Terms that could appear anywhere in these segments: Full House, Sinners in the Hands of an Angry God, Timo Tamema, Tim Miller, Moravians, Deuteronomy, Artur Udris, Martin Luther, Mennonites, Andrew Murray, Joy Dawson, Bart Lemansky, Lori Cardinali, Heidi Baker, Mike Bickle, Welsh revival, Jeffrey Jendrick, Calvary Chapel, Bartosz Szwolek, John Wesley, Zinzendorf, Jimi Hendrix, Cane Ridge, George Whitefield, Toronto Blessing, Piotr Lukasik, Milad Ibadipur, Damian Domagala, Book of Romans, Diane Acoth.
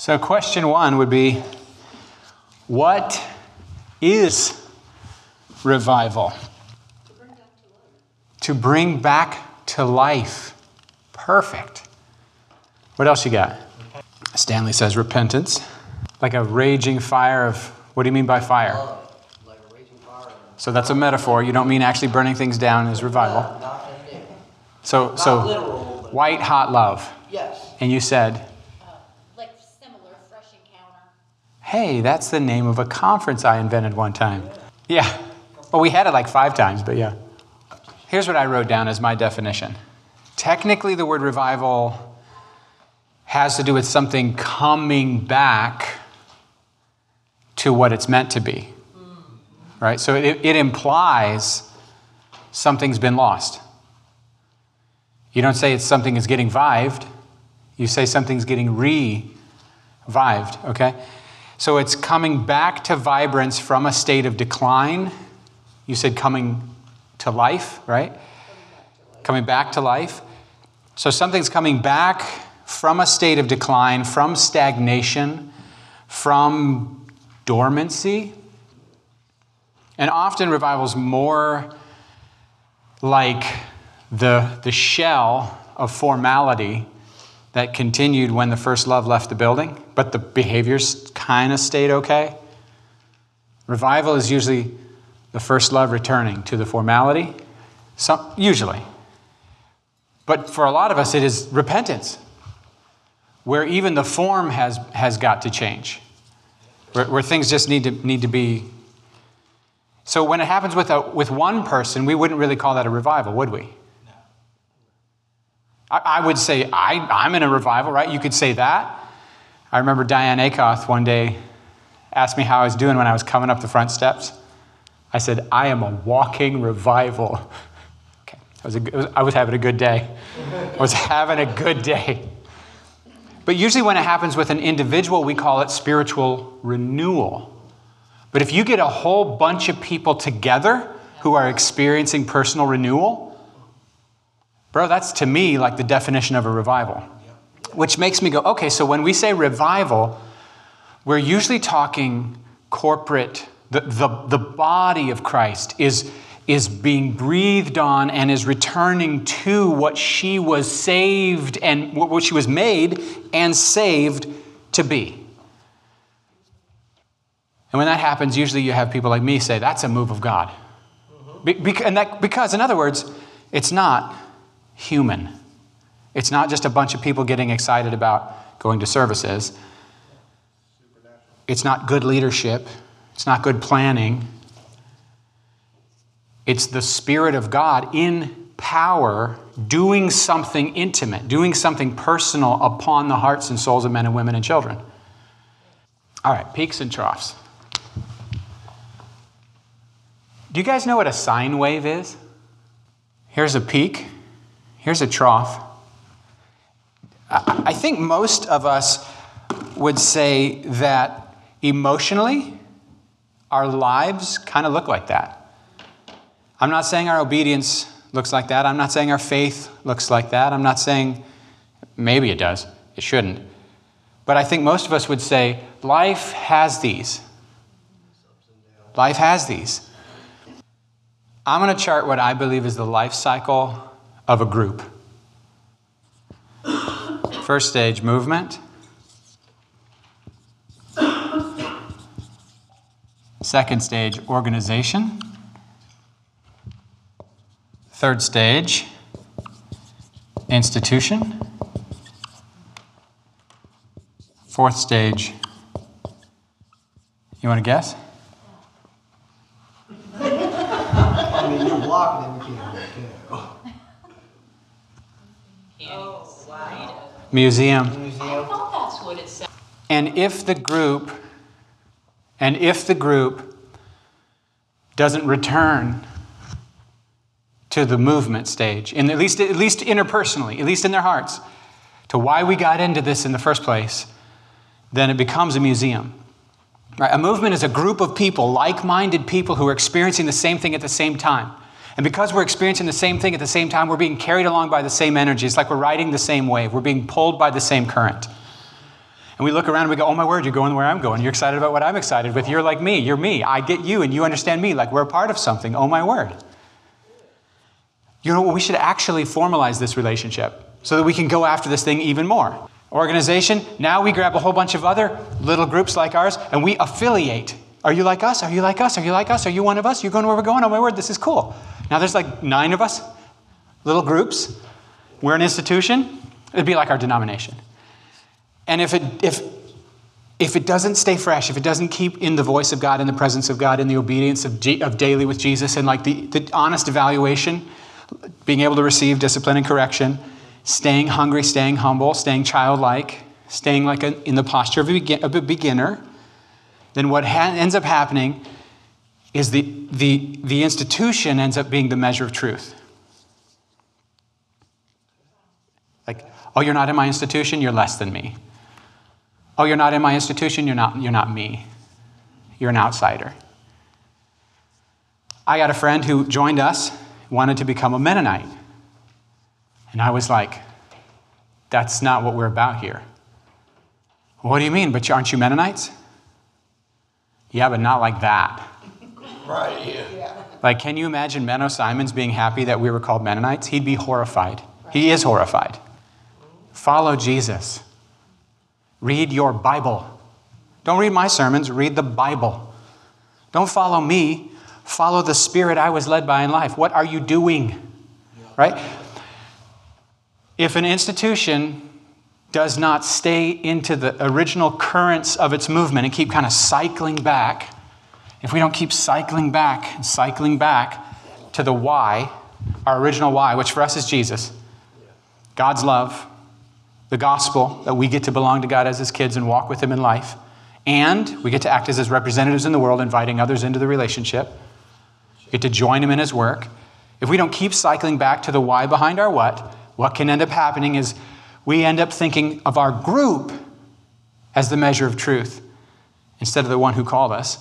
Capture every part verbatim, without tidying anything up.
So question one would be, what is revival? To bring back to life. To bring back to life. Perfect. What else you got? Stanley says repentance. Like a raging fire of, what do you mean by fire? Like a raging fire. So that's a metaphor. You don't mean actually burning things down is revival. Not, not so not so literal, white hot love. Yes. And you said? Uh, like similar, fresh encounter. Hey, that's the name of a conference I invented one time. Yeah. Well, we had it like five times, but yeah. Here's what I wrote down as my definition. Technically, the word revival has to do with something coming back to what it's meant to be, right? So it, it implies something's been lost. You don't say it's something is getting revived. You say something's getting revived, okay? So it's coming back to vibrance from a state of decline. You said coming to life, right? Coming back to life. So something's coming back from a state of decline, from stagnation, from dormancy. And often revival's more like the, the shell of formality that continued when the first love left the building, but the behaviors kind of stayed okay. Revival is usually the first love returning to the formality, some, usually. But for a lot of us, it is repentance, where even the form has, has got to change. Where, where things just need to need to be. So when it happens with a, with one person, we wouldn't really call that a revival, would we? No. I, I would say I, I'm in a revival, right? You could say that. I remember Diane Acoth one day asked me how I was doing when I was coming up the front steps. I said, I am a walking revival. Okay, I was a, I was having a good day. I was having a good day. But usually when it happens with an individual, we call it spiritual renewal. But if you get a whole bunch of people together who are experiencing personal renewal, bro, that's to me like the definition of a revival. Which makes me go, okay, so when we say revival, we're usually talking corporate, the, the, the body of Christ is, is being breathed on and is returning to what she was saved and what she was made and saved to be. And when that happens, usually you have people like me say, that's a move of God. Be- be- and that, because, in other words, it's not human. It's not just a bunch of people getting excited about going to services. It's not good leadership. It's not good planning. It's the Spirit of God in power doing something intimate, doing something personal upon the hearts and souls of men and women and children. All right, peaks and troughs. Do you guys know what a sine wave is? Here's a peak. Here's a trough. I think most of us would say that emotionally, our lives kind of look like that. I'm not saying our obedience looks like that. I'm not saying our faith looks like that. I'm not saying, maybe it does. It shouldn't. But I think most of us would say, life has these. Life has these. I'm going to chart what I believe is the life cycle of a group. First stage, movement. Second stage, organization. Third stage, institution. Fourth stage, you want to guess? I mean, you block them, you can't. Oh, wow. Museum. I thought that's what it said. And if the group, and if the group doesn't return to the movement stage, and at least at least interpersonally, at least in their hearts, to why we got into this in the first place, then it becomes a museum. Right? A movement is a group of people, like-minded people who are experiencing the same thing at the same time. And because we're experiencing the same thing at the same time, we're being carried along by the same energy. It's like we're riding the same wave. We're being pulled by the same current. And we look around and we go, oh my word, you're going where I'm going. You're excited about what I'm excited with. You're like me. You're me. I get you and you understand me. Like we're a part of something. Oh my word. You know, we should actually formalize this relationship so that we can go after this thing even more. Organization, now we grab a whole bunch of other little groups like ours and we affiliate. Are you like us? Are you like us? Are you like us? Are you one of us? You're going where we're going? Oh my word, this is cool. Now there's like nine of us, little groups. We're an institution. It'd be like our denomination. And if it, if, if it doesn't stay fresh, if it doesn't keep in the voice of God, in the presence of God, in the obedience of, G, of daily with Jesus, and like the, the honest evaluation, being able to receive discipline and correction, staying hungry, staying humble, staying childlike, staying like a, in the posture of a, begin, of a beginner, then what ha- ends up happening is the, the, the institution ends up being the measure of truth. Like, oh, you're not in my institution, you're less than me. Oh, you're not in my institution, you're not, you're not me. You're an outsider. I got a friend who joined us, wanted to become a Mennonite. And I was like, that's not what we're about here. What do you mean? But aren't you Mennonites? Yeah, but not like that. Right. Yeah. Yeah. Like, can you imagine Menno Simons being happy that we were called Mennonites? He'd be horrified. Right. He is horrified. Follow Jesus. Read your Bible. Don't read my sermons. Read the Bible. Don't follow me. Follow the Spirit I was led by in life. What are you doing? Yeah. Right? If an institution does not stay into the original currents of its movement and keep kind of cycling back, if we don't keep cycling back and cycling back to the why, our original why, which for us is Jesus, God's love, the gospel, that we get to belong to God as his kids and walk with him in life, and we get to act as his representatives in the world, inviting others into the relationship, get to join him in his work. If we don't keep cycling back to the why behind our what, what can end up happening is we end up thinking of our group as the measure of truth instead of the one who called us.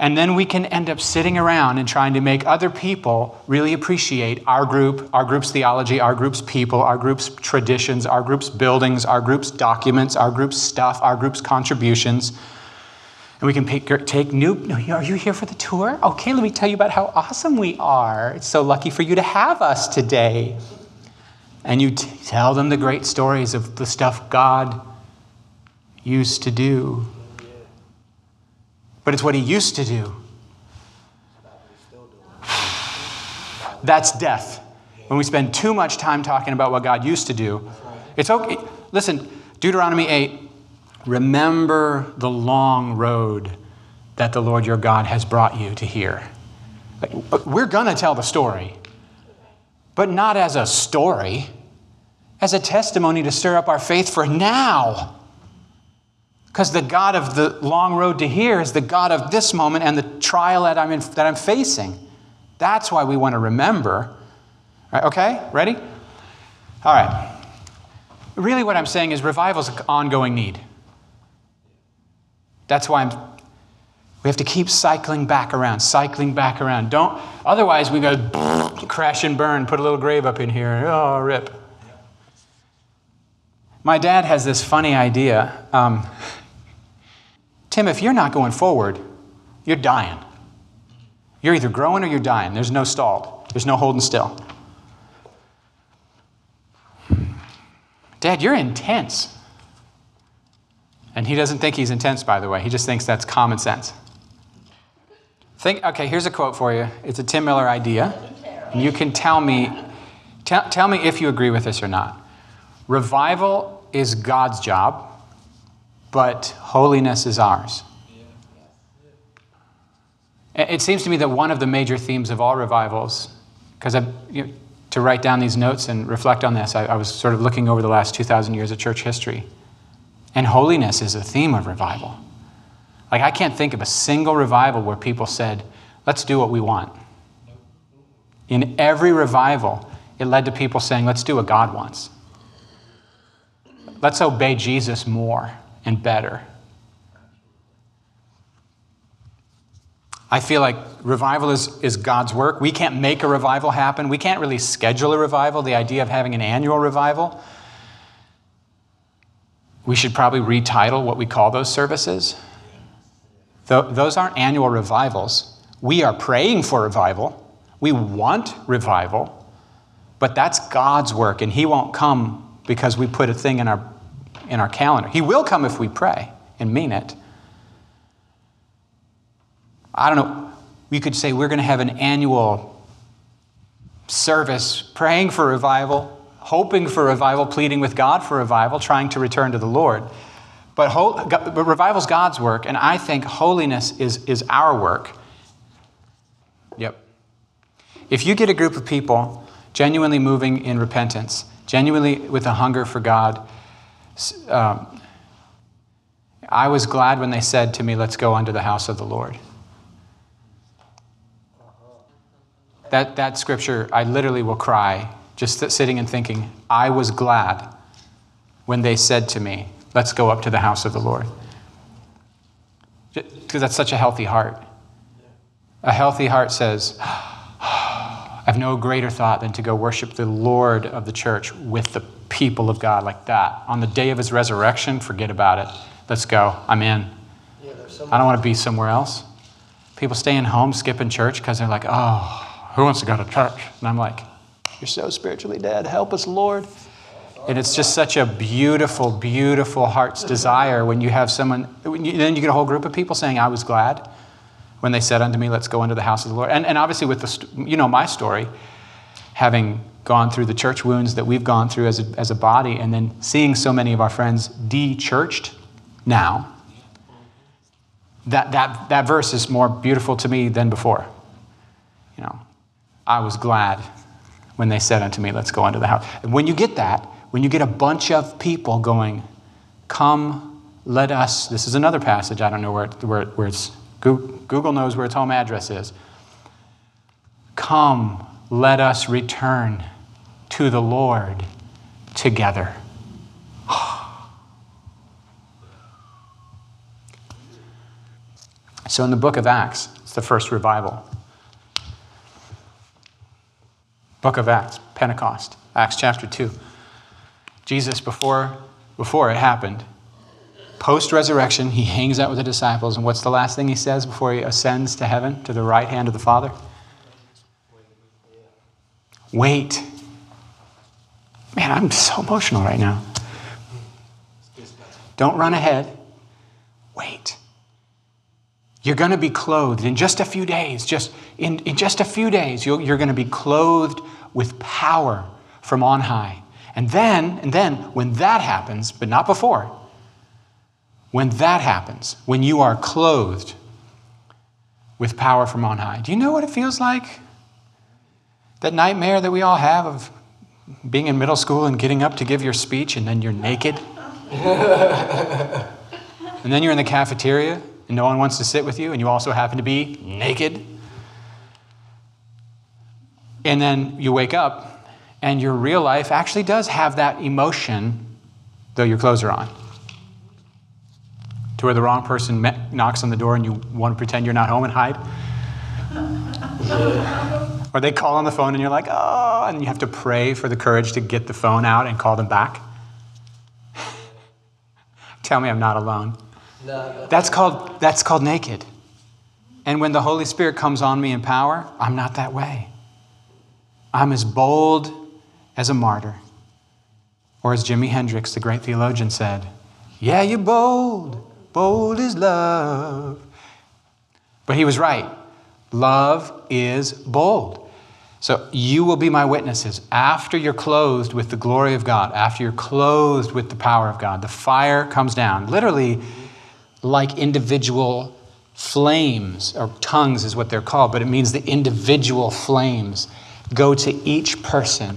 And then we can end up sitting around and trying to make other people really appreciate our group, our group's theology, our group's people, our group's traditions, our group's buildings, our group's documents, our group's stuff, our group's contributions. And we can pick, take new, are you here for the tour? Okay, let me tell you about how awesome we are. It's so lucky for you to have us today. And you t- tell them the great stories of the stuff God used to do. But it's what he used to do. That's death. When we spend too much time talking about what God used to do. It's okay. Listen, Deuteronomy eight, remember the long road that the Lord your God has brought you to hear. Like, we're going to tell the story, but not as a story, as a testimony to stir up our faith for now. Because the God of the long road to here is the God of this moment and the trial that I'm in, that I'm facing. That's why we want to remember. Right, okay, ready? All right. Really what I'm saying is revival is an ongoing need. That's why I'm, we have to keep cycling back around, cycling back around. Don't, otherwise we go crash and burn, put a little grave up in here. Oh, rip. My dad has this funny idea. Um, Tim, if you're not going forward, you're dying. You're either growing or you're dying. There's no stalled. There's no holding still. Dad, you're intense. And he doesn't think he's intense, by the way. He just thinks that's common sense. Think. Okay, here's a quote for you. It's a Tim Miller idea. And you can tell me, t- tell me if you agree with this or not. Revival is God's job, but holiness is ours. It seems to me that one of the major themes of all revivals, because I, you know, to write down these notes and reflect on this, I, I was sort of looking over the last two thousand years of church history, and holiness is a theme of revival. Like, I can't think of a single revival where people said, let's do what we want. In every revival, it led to people saying, let's do what God wants. Let's obey Jesus more and better. I feel like revival is, is God's work. We can't make a revival happen. We can't really schedule a revival. The idea of having an annual revival. we should probably retitle what we call those services. Th- those aren't annual revivals. We are praying for revival. We want revival, but that's God's work, and he won't come because we put a thing in our, in our calendar. He will come if we pray and mean it. I don't know. We could say we're going to have an annual service praying for revival, hoping for revival, pleading with God for revival, trying to return to the Lord. But, ho- God, but revival's God's work, and I think holiness is, is our work. Yep. If you get a group of people genuinely moving in repentance, genuinely with a hunger for God, um, I was glad when they said to me, let's go unto the house of the Lord. That, that scripture, I literally will cry just sitting and thinking, I was glad when they said to me, let's go up to the house of the Lord. Because that's such a healthy heart. A healthy heart says, I have no greater thought than to go worship the Lord of the church with the people of God like that. On the day of his resurrection, forget about it. Let's go. I'm in. Yeah, I don't want to be somewhere else. People staying home, skipping church because they're like, oh, who wants to go to church? And I'm like, you're so spiritually dead. Help us, Lord. And it's just such a beautiful, beautiful heart's desire when you have someone, when you, then you get a whole group of people saying, I was glad when they said unto me, let's go into the house of the Lord. And, and obviously with the, you know, my story, having gone through the church wounds that we've gone through as a, as a body, and then seeing so many of our friends de-churched now, that, that, that verse is more beautiful to me than before. You know, I was glad when they said unto me, let's go unto the house. And when you get that, when you get a bunch of people going, come, let us, this is another passage, I don't know where, it, where, it, where it's, Google knows where its home address is. Come, let us return to the Lord together. So in the book of Acts, it's the first revival. Book of Acts, Pentecost, Acts chapter two. Jesus, before, before it happened, post-resurrection, he hangs out with the disciples, and what's the last thing he says before he ascends to heaven, to the right hand of the Father? Wait. Man, I'm so emotional right now. Don't run ahead. Wait. You're going to be clothed in just a few days, just in, in just a few days, you'll, you're going to be clothed with power from on high. And then, and then when that happens, but not before, when that happens, when you are clothed with power from on high, do you know what it feels like? That nightmare that we all have of being in middle school and getting up to give your speech and then you're naked. And then you're in the cafeteria and no one wants to sit with you, and you also happen to be naked. And then you wake up, and your real life actually does have that emotion, though your clothes are on. To where the wrong person me- knocks on the door, and you want to pretend you're not home and hide. Or they call on the phone, and you're like, oh, and you have to pray for the courage to get the phone out and call them back. Tell me I'm not alone. That's called, that's called naked. And when the Holy Spirit comes on me in power, I'm not that way. I'm as bold as a martyr. Or as Jimi Hendrix, the great theologian, said, yeah, you're bold. Bold is love. But he was right. Love is bold. So you will be my witnesses after you're clothed with the glory of God, after you're clothed with the power of God. The fire comes down. Literally, like individual flames, or tongues is what they're called, but it means the individual flames go to each person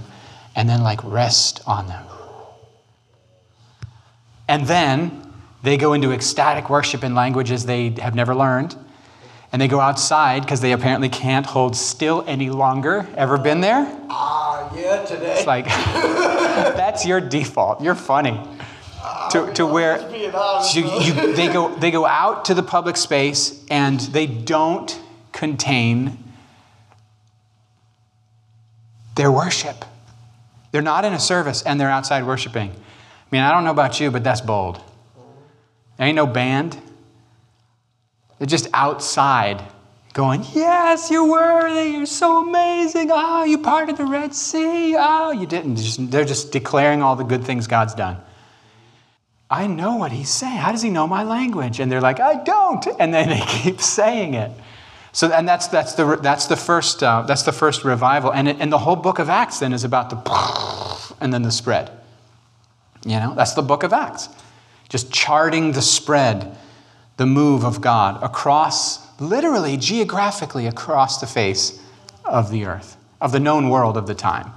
and then like rest on them. And then they go into ecstatic worship in languages they have never learned. And they go outside because they apparently can't hold still any longer. Ever been there? Ah, yeah, today. It's like, that's your default. You're funny. To, to where so you, they go they go out to the public space and they don't contain their worship. They're not in a service and they're outside worshiping. I mean, I don't know about you, but that's bold. There ain't no band. They're just outside going, yes, you're worthy, you're so amazing, oh, you parted the Red Sea, oh, you didn't. They're just declaring all the good things God's done. I know what he's saying. How does he know my language? And they're like, I don't. And then they keep saying it. So, and that's that's the that's the first uh, that's the first revival, and it, and the whole book of Acts then is about the and then the spread. You know, that's the book of Acts, just charting the spread, the move of God across, literally geographically across the face of the earth, of the known world of the time.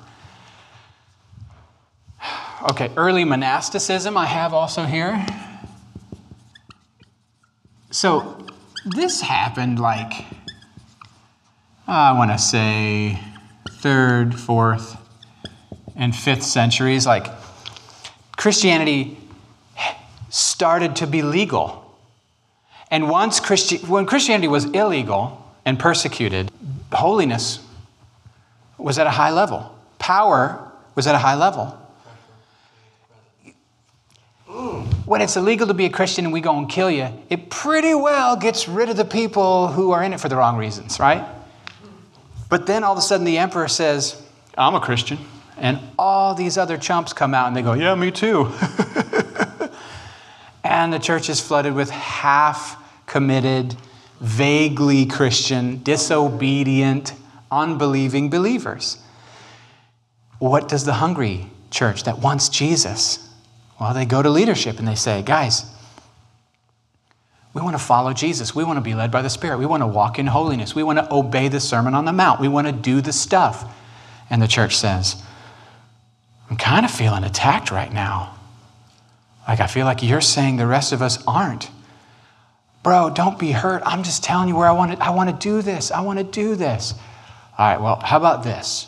Okay, early monasticism I have also here. So this happened like, I want to say third, fourth, and fifth centuries. Like, Christianity started to be legal. And once Christi- when Christianity was illegal and persecuted, holiness was at a high level. Power was at a high level. When it's illegal to be a Christian and we go and kill you, it pretty well gets rid of the people who are in it for the wrong reasons, right? But then all of a sudden the emperor says, I'm a Christian. And all these other chumps come out and they go, yeah, me too. And the church is flooded with half-committed, vaguely Christian, disobedient, unbelieving believers. What does the hungry church that wants Jesus? Well, they go to leadership and they say, guys, we want to follow Jesus. We want to be led by the Spirit. We want to walk in holiness. We want to obey the Sermon on the Mount. We want to do the stuff. And the church says, I'm kind of feeling attacked right now. Like, I feel like you're saying the rest of us aren't. Bro, don't be hurt. I'm just telling you where I want to, I want to do this. I want to do this. All right, well, how about this?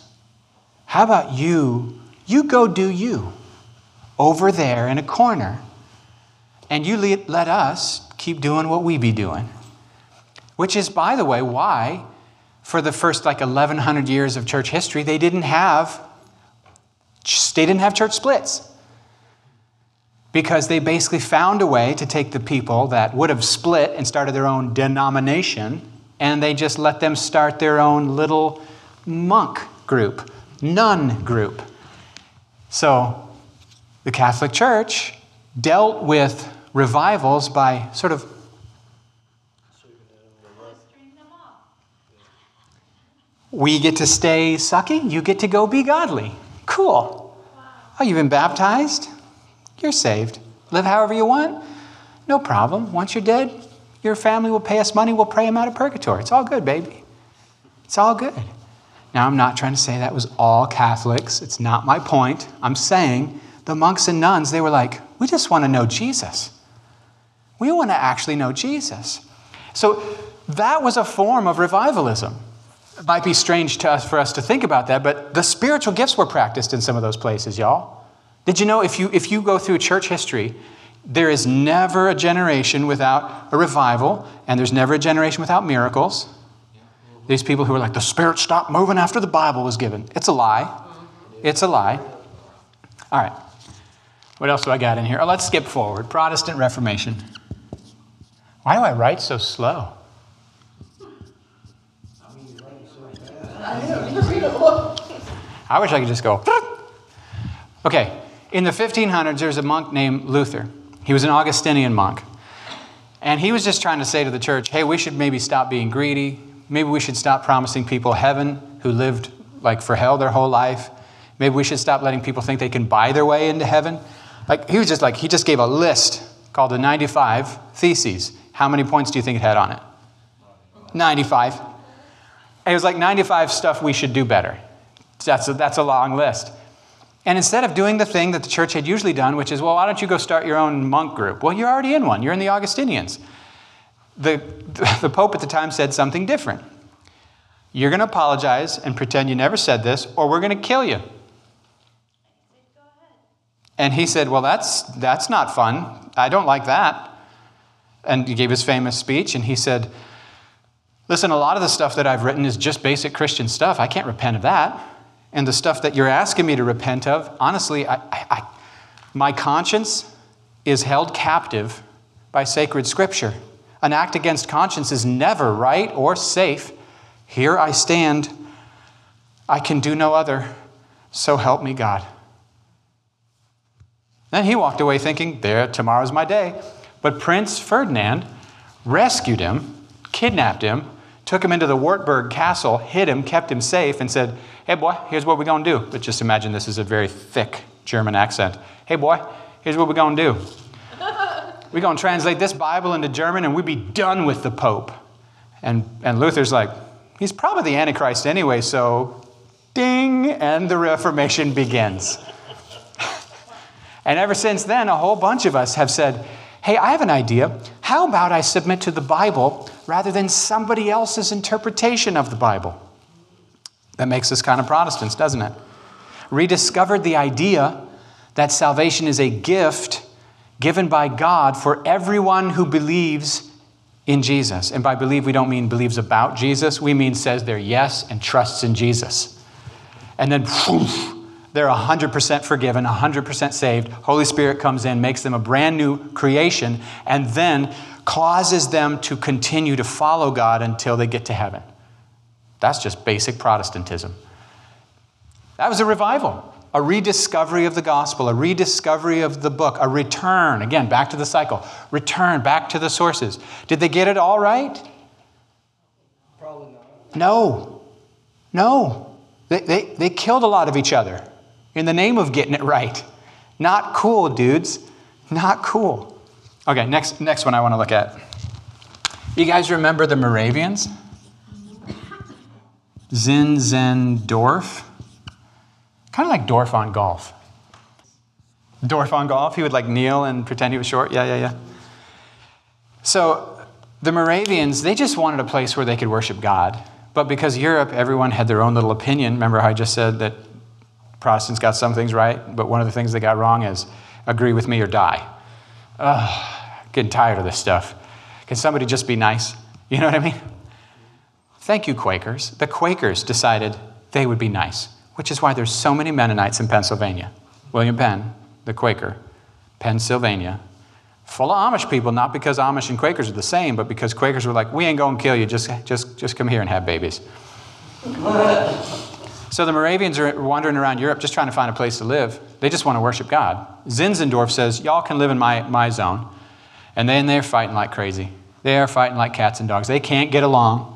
How about you, you go do you over there in a corner, and you let us keep doing what we be doing. Which is, by the way, why for the first like eleven hundred years of church history, they didn't have they didn't have church splits, because they basically found a way to take the people that would have split and started their own denomination, and they just let them start their own little monk group, nun group. So the Catholic Church dealt with revivals by sort of we get to stay sucky, you get to go be godly. Cool. Oh, you've been baptized? You're saved. Live however you want? No problem. Once you're dead, your family will pay us money, we'll pray them out of purgatory. It's all good, baby. It's all good. Now, I'm not trying to say that was all Catholics. It's not my point. I'm saying the monks and nuns, they were like, we just want to know Jesus. We want to actually know Jesus. So that was a form of revivalism. It might be strange to us, for us to think about that, but the spiritual gifts were practiced in some of those places, y'all. Did you know if you, if you go through church history, there is never a generation without a revival, and there's never a generation without miracles? These people who are like, the Spirit stopped moving after the Bible was given. It's a lie. It's a lie. All right. What else do I got in here? Oh, let's skip forward. Protestant Reformation. Why do I write so slow? I wish I could just go. Okay, in the fifteen hundreds, there's a monk named Luther. He was an Augustinian monk. And he was just trying to say to the church, hey, we should maybe stop being greedy. Maybe we should stop promising people heaven who lived like for hell their whole life. Maybe we should stop letting people think they can buy their way into heaven. Like, he was just like, he just gave a list called the ninety-five Theses. How many points do you think it had on it? ninety-five. It was like ninety-five stuff we should do better. That's a, that's a long list. And instead of doing the thing that the church had usually done, which is, well, why don't you go start your own monk group? Well, you're already in one. You're in the Augustinians. The, the Pope at the time said something different. You're going to apologize and pretend you never said this, or we're going to kill you. And he said, well, that's, that's not fun. I don't like that. And he gave his famous speech, and he said, listen, a lot of the stuff that I've written is just basic Christian stuff. I can't repent of that. And the stuff that you're asking me to repent of, honestly, I, I, My conscience is held captive by sacred scripture. An act against conscience is never right or safe. Here I stand. I can do no other. So help me God. Then he walked away thinking, there, tomorrow's my day. But Prince Ferdinand rescued him, kidnapped him, took him into the Wartburg Castle, hid him, kept him safe, and said, hey, boy, here's what we're going to do. But just imagine this is a very thick German accent. Hey, boy, here's what we're going to do. We're going to translate this Bible into German, and we'd be done with the Pope. And, and Luther's like, he's probably the Antichrist anyway, so ding, and the Reformation begins. And ever since then, a whole bunch of us have said, hey, I have an idea. How about I submit to the Bible rather than somebody else's interpretation of the Bible? That makes us kind of Protestants, doesn't it? Rediscovered the idea that salvation is a gift given by God for everyone who believes in Jesus. And by believe, we don't mean believes about Jesus. We mean says their yes and trusts in Jesus. And then, poof, they're one hundred percent forgiven, one hundred percent saved. Holy Spirit comes in, makes them a brand new creation, and then causes them to continue to follow God until they get to heaven. That's just basic Protestantism. That was a revival, a rediscovery of the gospel, a rediscovery of the book, a return, again, back to the cycle, return back to the sources. Did they get it all right? Probably not. No, no. They, they, they killed a lot of each other in the name of getting it right. Not cool, dudes. Not cool. Okay, next, next one I want to look at. You guys remember the Moravians? Zinzendorf. Kind of like Dorf on golf. Dorf on golf, he would like kneel and pretend he was short. Yeah, yeah, yeah. So the Moravians, they just wanted a place where they could worship God. But because Europe, everyone had their own little opinion. Remember how I just said that Protestants got some things right, but one of the things they got wrong is agree with me or die. Ugh, getting tired of this stuff. Can somebody just be nice? You know what I mean? Thank you, Quakers. The Quakers decided they would be nice, which is why there's so many Mennonites in Pennsylvania. William Penn, the Quaker, Pennsylvania. Full of Amish people, not because Amish and Quakers are the same, but because Quakers were like, we ain't going to kill you, just, just, just come here and have babies. So the Moravians are wandering around Europe just trying to find a place to live. They just want to worship God. Zinzendorf says, y'all can live in my, my zone. And then they're fighting like crazy. They are fighting like cats and dogs. They can't get along,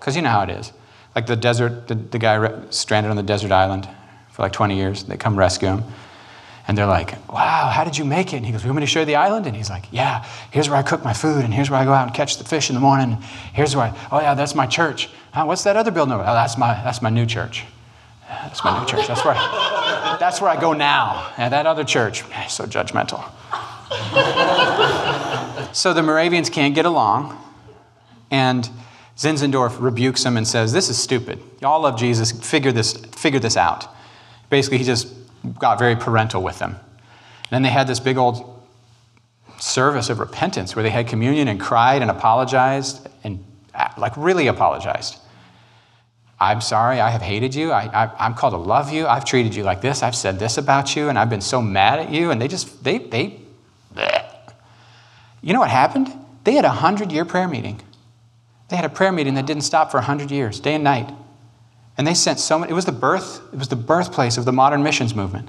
because you know how it is. Like the desert, the, the guy stranded on the desert island for like twenty years. They come rescue him. And they're like, wow, how did you make it? And he goes, you want me to show you the island? And he's like, yeah, here's where I cook my food, and here's where I go out and catch the fish in the morning. Here's where I, oh yeah, that's my church. Huh, what's that other building over? Oh, that's my, that's my new church. That's my new church. That's where, I, that's where I go now. And that other church, man, so judgmental. So the Moravians can't get along. And Zinzendorf rebukes them and says, this is stupid. Y'all love Jesus. Figure this, figure this out. Basically, he just got very parental with them. And then they had this big old service of repentance where they had communion and cried and apologized and like really apologized. I'm sorry, I have hated you. I, I, I'm called to love you. I've treated you like this. I've said this about you, and I've been so mad at you. And they just, they, they, bleh. You know what happened? They had a hundred-year prayer meeting. They had a prayer meeting that didn't stop for a hundred years, day and night. And they sent so many, it was the birth, it was the birthplace of the modern missions movement.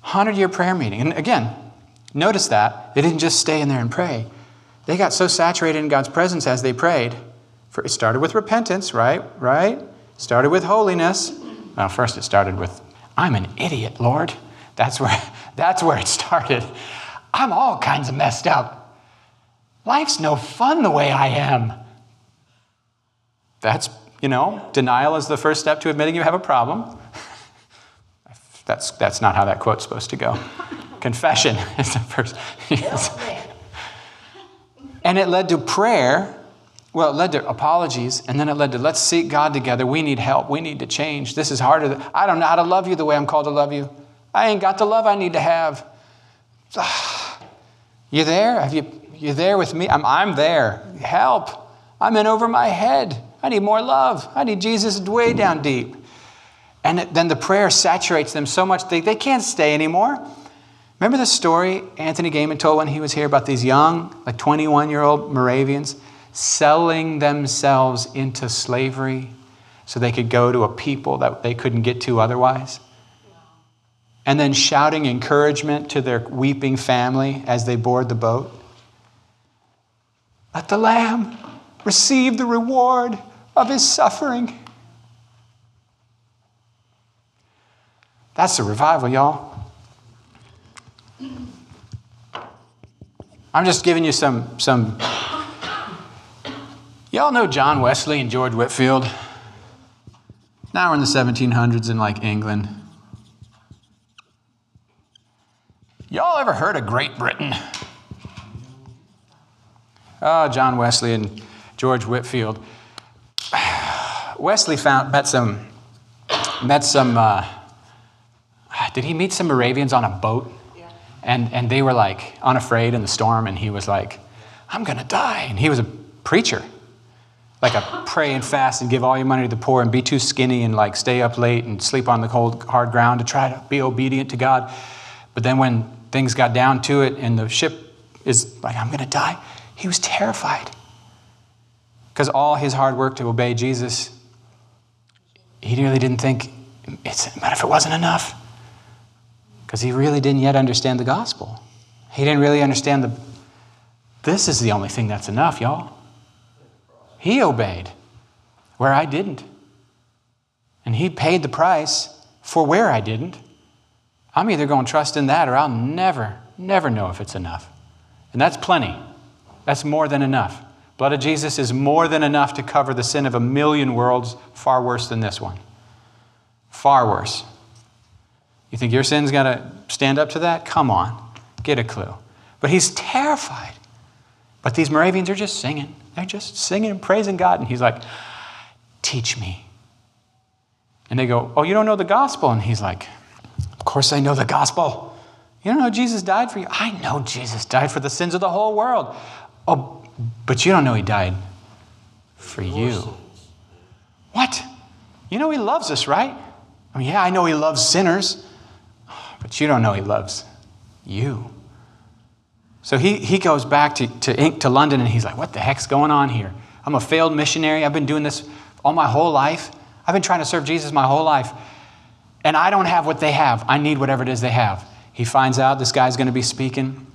hundred-year prayer meeting. And again, notice that they didn't just stay in there and pray. They got so saturated in God's presence as they prayed. For it started with repentance, right? Right? Started with holiness. Well, first it started with, I'm an idiot, Lord. That's where, that's where it started. I'm all kinds of messed up. Life's no fun the way I am. That's You know, denial is the first step to admitting you have a problem. That's, that's not how that quote's supposed to go. Confession is the first. Yes. And it led to prayer. Well, it led to apologies. And then it led to, let's seek God together. We need help. We need to change. This is harder. Than, I don't know how to love you the way I'm called to love you. I ain't got the love I need to have. You there? Have you, you there with me? I'm, I'm there. Help. I'm in over my head. I need more love. I need Jesus way down deep. And then the prayer saturates them so much they, they can't stay anymore. Remember the story Anthony Gaiman told when he was here about these young, like twenty-one-year-old Moravians selling themselves into slavery so they could go to a people that they couldn't get to otherwise? And then shouting encouragement to their weeping family as they board the boat. Let the Lamb receive the reward of his suffering. That's the revival, y'all. I'm just giving you some... some. Y'all know John Wesley and George Whitefield? Now we're in the seventeen hundreds in like England. Y'all ever heard of Great Britain? Oh, John Wesley and George Whitefield. Wesley found, met some, met some, uh, did he meet some Moravians on a boat? Yeah. And, and they were like unafraid in the storm, and he was like, I'm gonna die. And he was a preacher, like a pray and fast and give all your money to the poor and be too skinny and like stay up late and sleep on the cold, hard ground to try to be obedient to God. But then when things got down to it and the ship is like, I'm gonna die, he was terrified. Because all his hard work to obey Jesus, he really didn't think, it's, but if it wasn't enough, because he really didn't yet understand the gospel. He didn't really understand the, this is the only thing that's enough, y'all. He obeyed where I didn't. And he paid the price for where I didn't. I'm either going to trust in that or I'll never, never know if it's enough. And that's plenty. That's more than enough. Blood of Jesus is more than enough to cover the sin of a million worlds, far worse than this one. Far worse. You think your sin's got to stand up to that? Come on, get a clue. But he's terrified. But these Moravians are just singing. They're just singing and praising God. And he's like, teach me. And they go, oh, you don't know the gospel? And he's like, of course I know the gospel. You don't know Jesus died for you? I know Jesus died for the sins of the whole world. Oh, but you don't know he died for you. What? You know he loves us, right? I mean, yeah, I know he loves sinners, but you don't know he loves you. So he, he goes back to, to, to London, and he's like, what the heck's going on here? I'm a failed missionary. I've been doing this all my whole life. I've been trying to serve Jesus my whole life, and I don't have what they have. I need whatever it is they have. He finds out this guy's going to be speaking,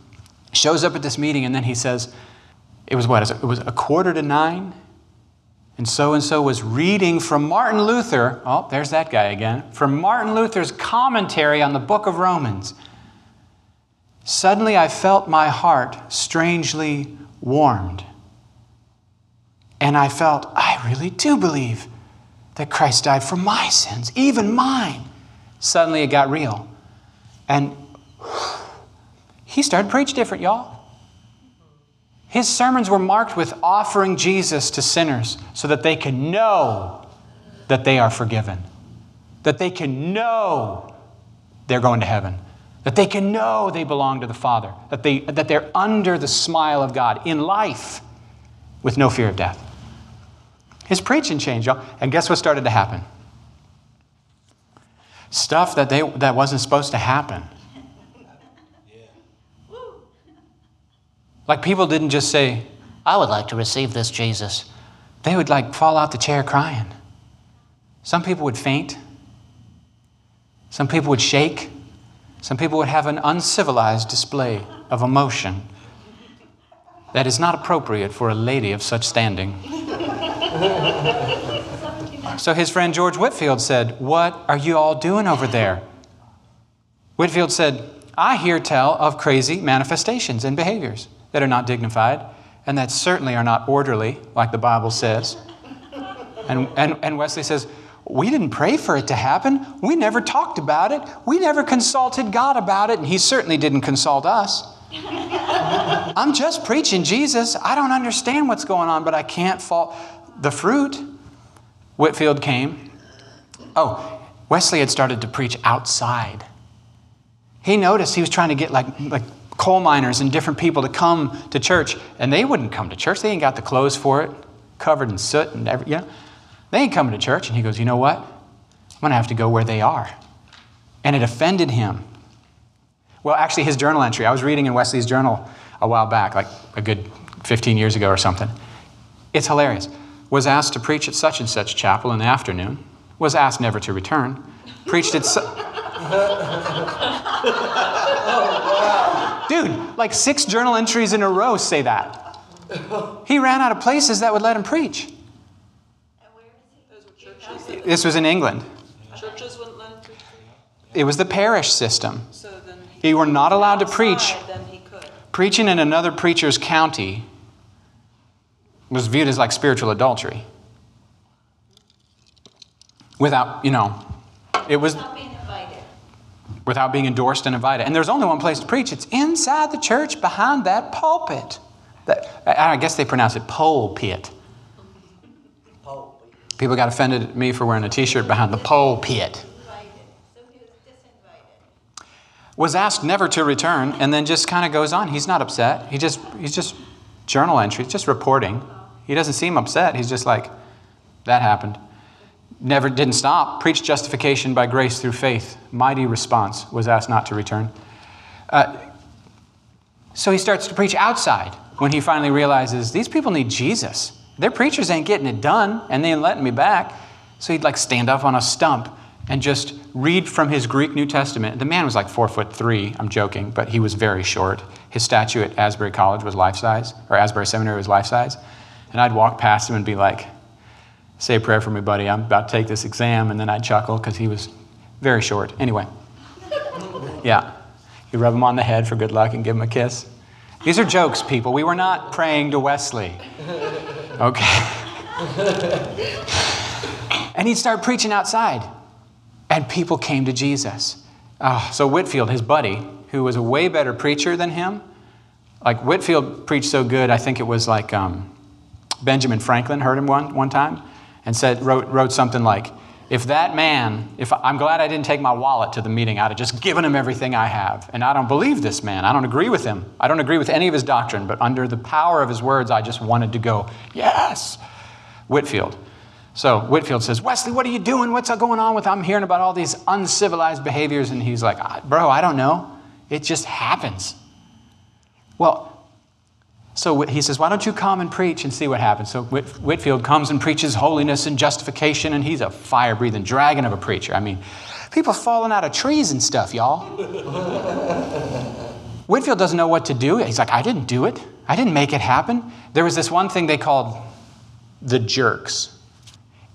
shows up at this meeting, and then he says, it was what? It was a quarter to nine, and so-and-so was reading from Martin Luther. Oh, there's that guy again. From Martin Luther's commentary on the Book of Romans. Suddenly I felt my heart strangely warmed. And I felt, I really do believe that Christ died for my sins, even mine. Suddenly it got real. And he started preaching different, y'all. His sermons were marked with offering Jesus to sinners so that they can know that they are forgiven, that they can know they're going to heaven, that they can know they belong to the Father, that, they, that they're under the smile of God in life with no fear of death. His preaching changed, y'all. And guess what started to happen? Stuff that, they, that wasn't supposed to happen. Like people didn't just say, I would like to receive this Jesus. They would like fall out the chair crying. Some people would faint. Some people would shake. Some people would have an uncivilized display of emotion that is not appropriate for a lady of such standing. So his friend George Whitefield said, what are you all doing over there? Whitefield said, I hear tell of crazy manifestations and behaviors that are not dignified and that certainly are not orderly, like the Bible says. And, and, and Wesley says, we didn't pray for it to happen. We never talked about it. We never consulted God about it, and he certainly didn't consult us. I'm just preaching Jesus. I don't understand what's going on, but I can't fault the fruit. Whitefield came. Oh, Wesley had started to preach outside. He noticed he was trying to get like, like, coal miners and different people to come to church, and they wouldn't come to church. They ain't got the clothes for it, covered in soot and everything. You know? They ain't coming to church. And he goes, you know what? I'm going to have to go where they are. And it offended him. Well, actually his journal entry. I was reading in Wesley's journal a while back, like a good fifteen years ago or something. It's hilarious. Was asked to preach at such and such chapel in the afternoon. Was asked never to return. Preached at... Su- Dude, like six journal entries in a row say that. He ran out of places that would let him preach. And where was he? Those were churches. This was in England. Churches wouldn't let him preach. It was the parish system. So then he, he were not allowed outside, to preach. Then he could. Preaching in another preacher's county was viewed as like spiritual adultery. Without, you know, it was... Without being invited. Without being endorsed and invited. And there's only one place to preach. It's inside the church behind that pulpit. That, I guess they pronounce it pole pit. People got offended at me for wearing a T-shirt behind the pole pit. Was asked never to return, and then just kind of goes on. He's not upset. He just he's just journal entry, just reporting. He doesn't seem upset. He's just like, that happened. Never didn't stop. Preached justification by grace through faith. Mighty response. Was asked not to return. Uh, so he starts to preach outside. When he finally realizes, these people need Jesus. Their preachers ain't getting it done, and they ain't letting me back. So he'd like stand up on a stump and just read from his Greek New Testament. The man was like four foot three, I'm joking, but he was very short. His statue at Asbury College was life size, or Asbury Seminary was life size. And I'd walk past him and be like, say a prayer for me, buddy. I'm about to take this exam. And then I'd chuckle because he was very short. Anyway, yeah. You rub him on the head for good luck and give him a kiss. These are jokes, people. We were not praying to Wesley. Okay. And he'd start preaching outside. And people came to Jesus. Oh, so Whitefield, his buddy, who was a way better preacher than him, like Whitefield preached so good, I think it was like um, Benjamin Franklin heard him one, one time and said wrote, wrote something like, if that man, if I'm glad I didn't take my wallet to the meeting, I'd have just given him everything I have. And I don't believe this man. I don't agree with him. I don't agree with any of his doctrine, but under the power of his words, I just wanted to go, yes, Whitefield. So Whitefield says, Wesley, what are you doing? What's going on with, I'm hearing about all these uncivilized behaviors. And he's like, bro, I don't know. It just happens. Well, so he says, why don't you come and preach and see what happens? So Whitefield comes and preaches holiness and justification, and he's a fire-breathing dragon of a preacher. I mean, people falling out of trees and stuff, y'all. Whitefield doesn't know what to do. He's like, I didn't do it. I didn't make it happen. There was this one thing they called the jerks.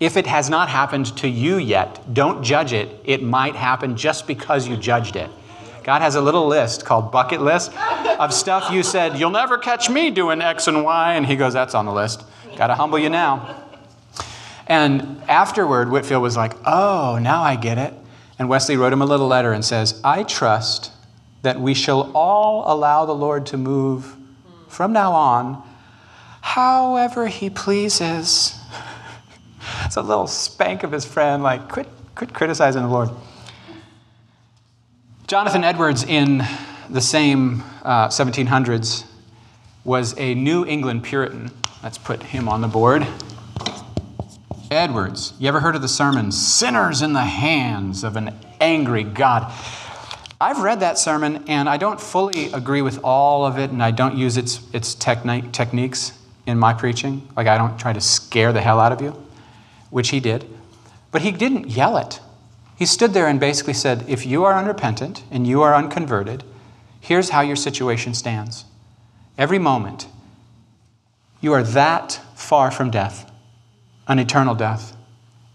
If it has not happened to you yet, don't judge it. It might happen just because you judged it. God has a little list called bucket list of stuff you said, you'll never catch me doing X and Y. And he goes, that's on the list. Got to humble you now. And afterward, Whitefield was like, oh, now I get it. And Wesley wrote him a little letter and says, I trust that we shall all allow the Lord to move from now on, however he pleases. It's a little spank of his friend, like, quit, quit criticizing the Lord. Jonathan Edwards in the same uh, seventeen hundreds was a New England Puritan. Let's put him on the board. Edwards, you ever heard of the sermon, Sinners in the Hands of an Angry God? I've read that sermon, and I don't fully agree with all of it, and I don't use its, its techni- techniques in my preaching. Like, I don't try to scare the hell out of you, which he did. But he didn't yell it. He stood there and basically said, if you are unrepentant and you are unconverted, here's how your situation stands. Every moment, you are that far from death, an eternal death.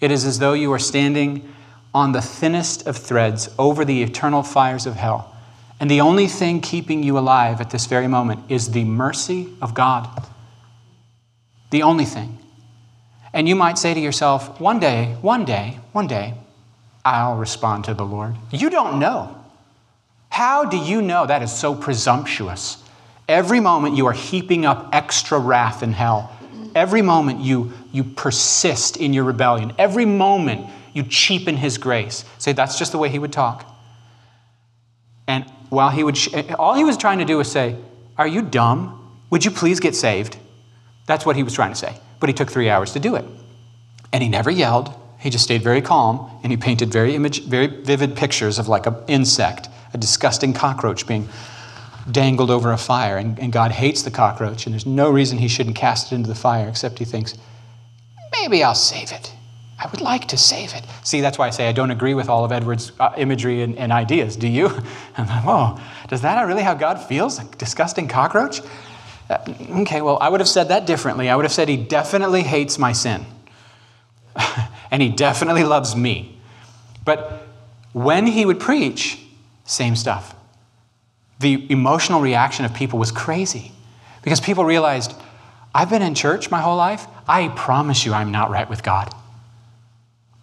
It is as though you are standing on the thinnest of threads over the eternal fires of hell. And the only thing keeping you alive at this very moment is the mercy of God. The only thing. And you might say to yourself, one day, one day, one day, I'll respond to the Lord. You don't know. How do you know? That is so presumptuous. Every moment you are heaping up extra wrath in hell. Every moment you, you persist in your rebellion. Every moment you cheapen his grace. Say, that's just the way he would talk. And while he would, all he was trying to do was say, are you dumb? Would you please get saved? That's what he was trying to say. But he took three hours to do it. And he never yelled. He just stayed very calm, and he painted very image, very vivid pictures of like an insect, a disgusting cockroach being dangled over a fire, and, and God hates the cockroach, and there's no reason he shouldn't cast it into the fire, except he thinks, maybe I'll save it. I would like to save it. See, that's why I say I don't agree with all of Edwards' imagery and, and ideas. Do you? I'm like, whoa, does that really how God feels? A disgusting cockroach? Uh, okay, well, I would have said that differently. I would have said he definitely hates my sin. And he definitely loves me. But when he would preach, same stuff. The emotional reaction of people was crazy because people realized, I've been in church my whole life. I promise you I'm not right with God.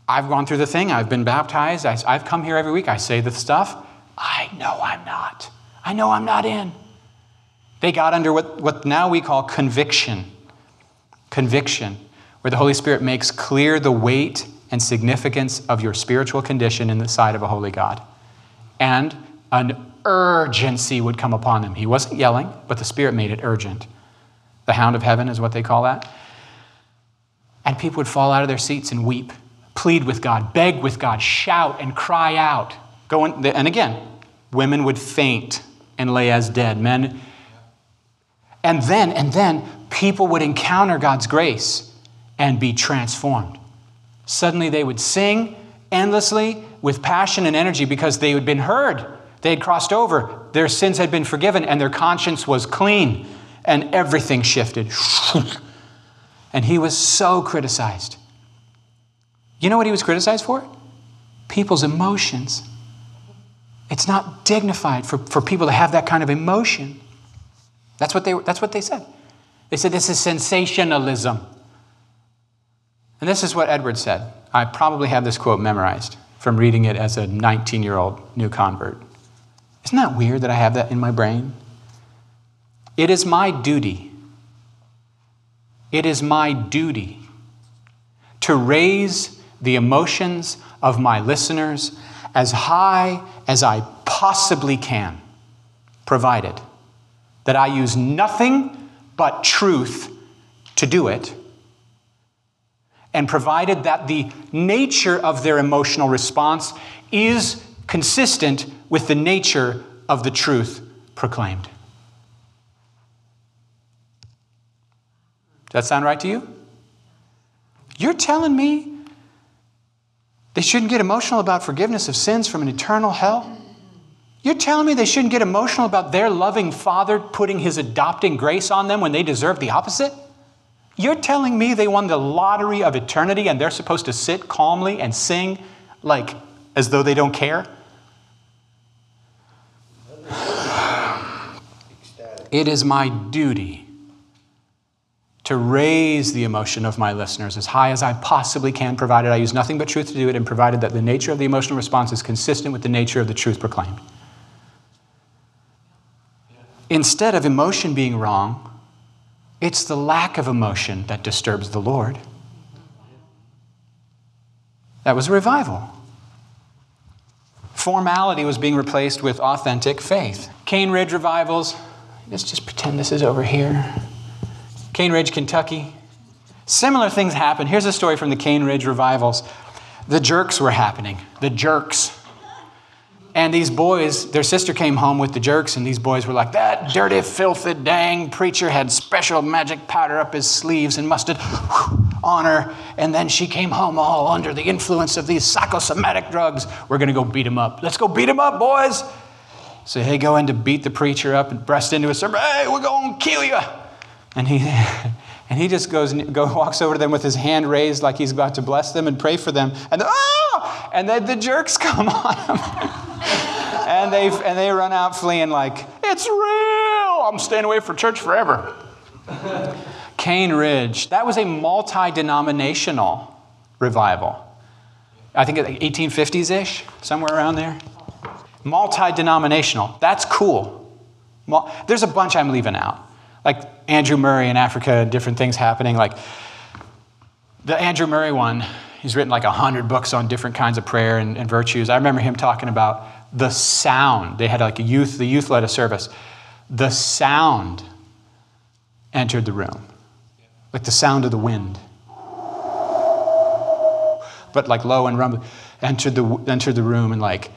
I've gone through the thing. I've been baptized. I, I've come here every week. I say the stuff. I know I'm not. I know I'm not in. They got under what, what now we call conviction. Conviction, where the Holy Spirit makes clear the weight and significance of your spiritual condition in the sight of a holy God. And an urgency would come upon him. He wasn't yelling, but the Spirit made it urgent. The hound of heaven is what they call that. And people would fall out of their seats and weep. Plead with God, beg with God, shout and cry out. Go in, and again, women would faint and lay as dead. Men, and then, and then people would encounter God's grace and be transformed. Suddenly they would sing endlessly with passion and energy because they had been heard. They had crossed over. Their sins had been forgiven and their conscience was clean and everything shifted. And he was so criticized. You know what he was criticized for? People's emotions. It's not dignified for, for people to have that kind of emotion. That's what they, that's what they said. They said, this is sensationalism. And this is what Edwards said. I probably have this quote memorized from reading it as a nineteen-year-old new convert. Isn't that weird that I have that in my brain? It is my duty. It is my duty to raise the emotions of my listeners as high as I possibly can, provided that I use nothing but truth to do it, and provided that the nature of their emotional response is consistent with the nature of the truth proclaimed. Does that sound right to you? You're telling me they shouldn't get emotional about forgiveness of sins from an eternal hell? You're telling me they shouldn't get emotional about their loving Father putting his adopting grace on them when they deserve the opposite? You're telling me they won the lottery of eternity and they're supposed to sit calmly and sing like as though they don't care? It is my duty to raise the emotion of my listeners as high as I possibly can, provided I use nothing but truth to do it, and provided that the nature of the emotional response is consistent with the nature of the truth proclaimed. Instead of emotion being wrong, it's the lack of emotion that disturbs the Lord. That was a revival. Formality was being replaced with authentic faith. Cane Ridge revivals. Let's just pretend this is over here. Cane Ridge, Kentucky. Similar things happen. Here's a story from the Cane Ridge revivals. The jerks were happening. The jerks. And these boys, their sister came home with the jerks, and these boys were like, that dirty, filthy, dang preacher had special magic powder up his sleeves and mustard on her, and then she came home all under the influence of these psychosomatic drugs. We're going to go beat him up. Let's go beat him up, boys. So they go in to beat the preacher up and breast into his sermon. Hey, we're going to kill you. And he, and he just goes, go, walks over to them with his hand raised like he's about to bless them and pray for them. And the, oh! And then the jerks come on him. and, they, and they run out fleeing like, it's real. I'm staying away from church forever. Cane Ridge. That was a multi-denominational revival. I think eighteen fifties-ish, somewhere around there. Multi-denominational. That's cool. There's a bunch I'm leaving out. Like Andrew Murray in Africa and different things happening. Like the Andrew Murray one, he's written like a hundred books on different kinds of prayer and, and virtues. I remember him talking about the sound. They had like a youth, the youth led a service. The sound entered the room. Like the sound of the wind. But like low and rumbling. Entered the, entered the room and like,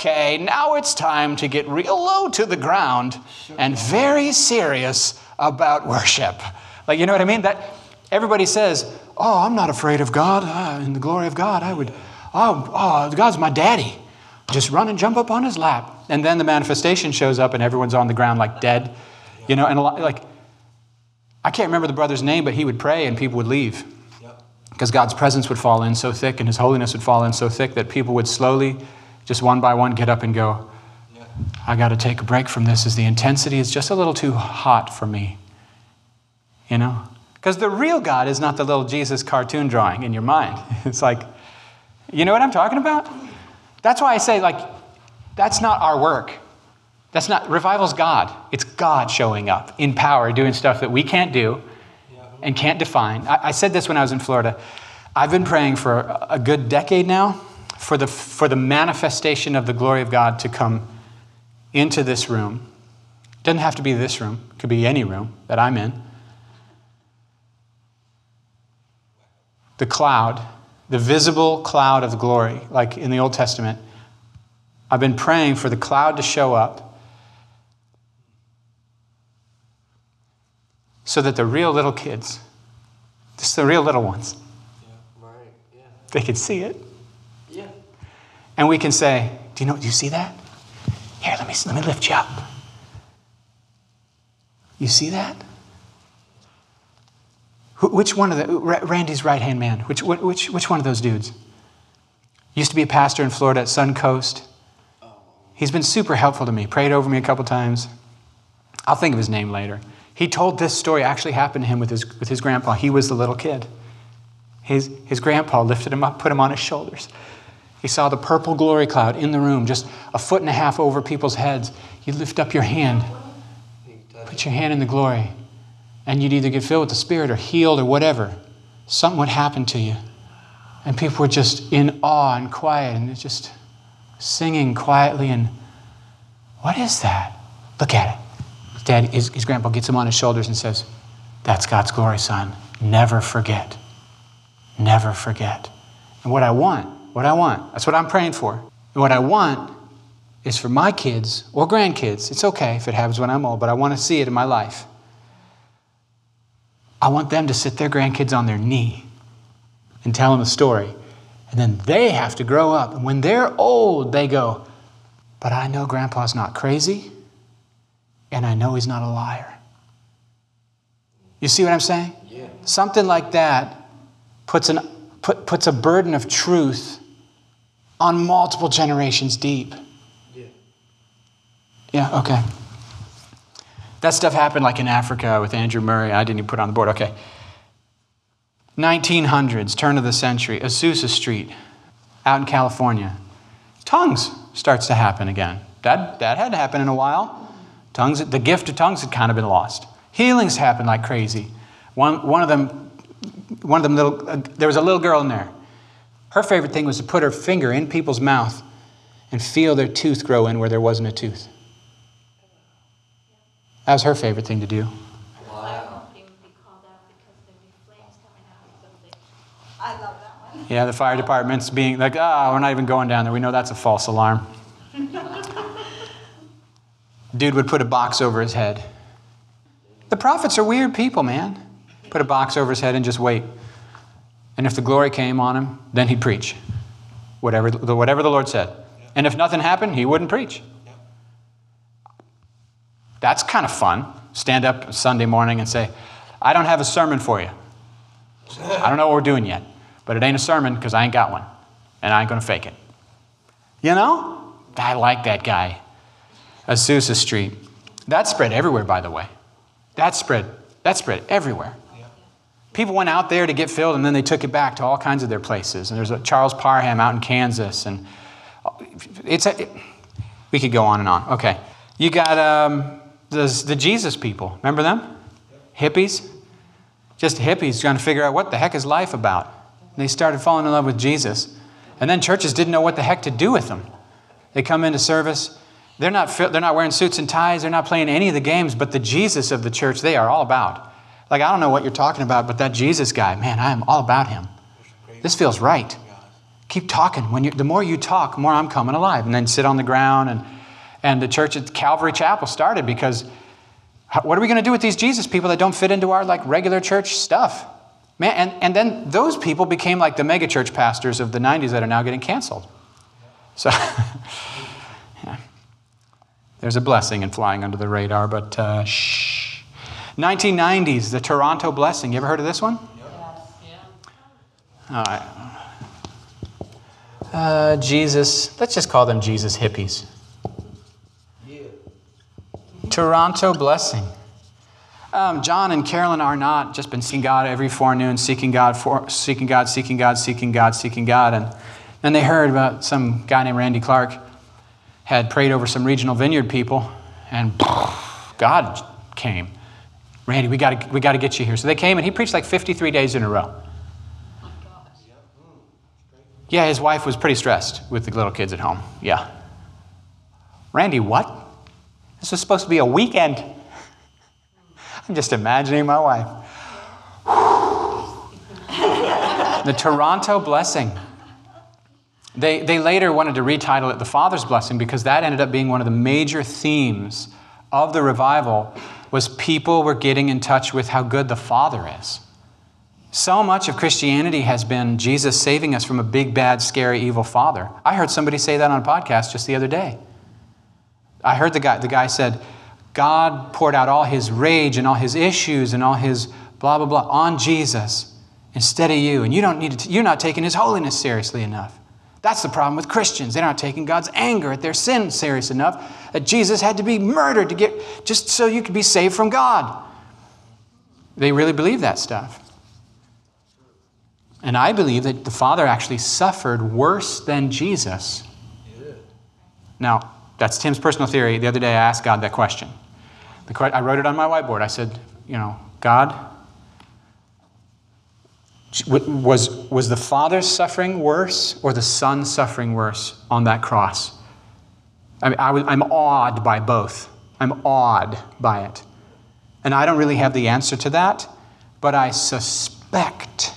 okay, now it's time to get real low to the ground and very serious about worship. Like, you know what I mean? That everybody says, oh, I'm not afraid of God. Ah, in the glory of God, I would, oh, oh, God's my daddy. Just run and jump up on his lap. And then the manifestation shows up and everyone's on the ground like dead. You know, and a lot, like, I can't remember the brother's name, but he would pray and people would leave. Because God's presence would fall in so thick and his holiness would fall in so thick that people would slowly, just one by one, get up and go, I got to take a break from this as the intensity is just a little too hot for me. You know? Because the real God is not the little Jesus cartoon drawing in your mind. It's like, you know what I'm talking about? That's why I say, like, that's not our work. That's not, revival's God. It's God showing up in power, doing stuff that we can't do and can't define. I, I said this when I was in Florida. I've been praying for a, a good decade now for the, for the manifestation of the glory of God to come into this room. It doesn't have to be this room. It could be any room that I'm in. The cloud, the visible cloud of glory, like in the Old Testament. I've been praying for the cloud to show up so that the real little kids, just the real little ones, yeah, right, yeah. they can see it. Yeah. And we can say, do you know, do you see that? Here, let me, let me lift you up. You see that? Wh- which one of the, Randy's right-hand man, which, which, which one of those dudes? Used to be a pastor in Florida at Suncoast. He's been super helpful to me, prayed over me a couple times. I'll think of his name later. He told this story, actually happened to him with his, with his grandpa. He was the little kid. His, his grandpa lifted him up, put him on his shoulders. He saw the purple glory cloud in the room, just a foot and a half over people's heads. You'd lift up your hand, put your hand in the glory, and you'd either get filled with the Spirit or healed or whatever. Something would happen to you. And people were just in awe and quiet, and it's just... singing quietly, and what is that? Look at it. Dad, his, his grandpa gets him on his shoulders and says, that's God's glory, son. Never forget. Never forget. And what I want, what I want, that's what I'm praying for. And what I want is for my kids or grandkids. It's okay if it happens when I'm old, but I want to see it in my life. I want them to sit their grandkids on their knee and tell them a story. And then they have to grow up. And when they're old, they go, but I know Grandpa's not crazy, and I know he's not a liar. You see what I'm saying? Yeah. Something like that puts, an, put, puts a burden of truth on multiple generations deep. Yeah. Yeah, okay. That stuff happened like in Africa with Andrew Murray. I didn't even put it on the board. Okay. nineteen hundreds, turn of the century, Azusa Street, out in California. Tongues starts to happen again. That, that hadn't happened in a while. Tongues, the gift of tongues had kind of been lost. Healings happened like crazy. One, one of them, one of them little, uh, there was a little girl in there. Her favorite thing was to put her finger in people's mouth and feel their tooth grow in where there wasn't a tooth. That was her favorite thing to do. Yeah, the fire department's being like, ah, oh, we're not even going down there. We know that's a false alarm. Dude would put a box over his head. The prophets are weird people, man. Put a box over his head and just wait. And if the glory came on him, then he'd preach. Whatever the, whatever the Lord said. And if nothing happened, he wouldn't preach. That's kind of fun. Stand up Sunday morning and say, I don't have a sermon for you. I don't know what we're doing yet. But it ain't a sermon because I ain't got one. And I ain't going to fake it. You know? I like that guy. Azusa Street. That spread everywhere, by the way. That spread. That spread everywhere. Yeah. People went out there to get filled, and then they took it back to all kinds of their places. And there's a Charles Parham out in Kansas. And it's a, it, we could go on and on. Okay. You got um, the, the Jesus people. Remember them? Hippies. Just hippies trying to figure out what the heck is life about. They started falling in love with Jesus. And then churches didn't know what the heck to do with them. They come into service. They're not, they're not wearing suits and ties. They're not playing any of the games. But the Jesus of the church, they are all about. Like, I don't know what you're talking about, but that Jesus guy, man, I am all about him. This feels right. keep talking. When you, the more you talk, more I'm coming alive. And then sit on the ground. And, and the church at Calvary Chapel started because what are we going to do with these Jesus people that don't fit into our like regular church stuff? Man, and, and then those people became like the mega church pastors of the nineties that are now getting canceled. So yeah. There's a blessing in flying under the radar, but uh, shh. nineteen nineties, the Toronto Blessing. You ever heard of this one? Yes. All right. Uh, Jesus, let's just call them Jesus hippies. Toronto Blessing. Um, John and Carolyn Arnott just been seeking God every forenoon, seeking God, for, seeking God, seeking God, seeking God, seeking God. And then they heard about some guy named Randy Clark had prayed over some regional vineyard people, and God came. Randy, we got to we got to get you here. So they came, and he preached like fifty-three days in a row. Yeah, his wife was pretty stressed with the little kids at home. Yeah. Randy, what? This was supposed to be a weekend. I'm just imagining my wife. The Toronto Blessing. They, they later wanted to retitle it The Father's Blessing because that ended up being one of the major themes of the revival was people were getting in touch with how good the Father is. So much of Christianity has been Jesus saving us from a big, bad, scary, evil father. I heard somebody say that on a podcast just the other day. I heard the guy, the guy said, God poured out all his rage and all his issues and all his blah, blah, blah on Jesus instead of you. And you don't need to, you're not taking his holiness seriously enough. That's the problem with Christians. They're not taking God's anger at their sin serious enough that Jesus had to be murdered to get, just so you could be saved from God. They really believe that stuff. And I believe that the Father actually suffered worse than Jesus. Yeah. Now, that's Tim's personal theory. The other day I asked God that question. The que- I wrote it on my whiteboard. I said, you know, God, was, was the Father's suffering worse or the Son's suffering worse on that cross? I mean, I was, I'm awed by both. I'm awed by it. And I don't really have the answer to that, but I suspect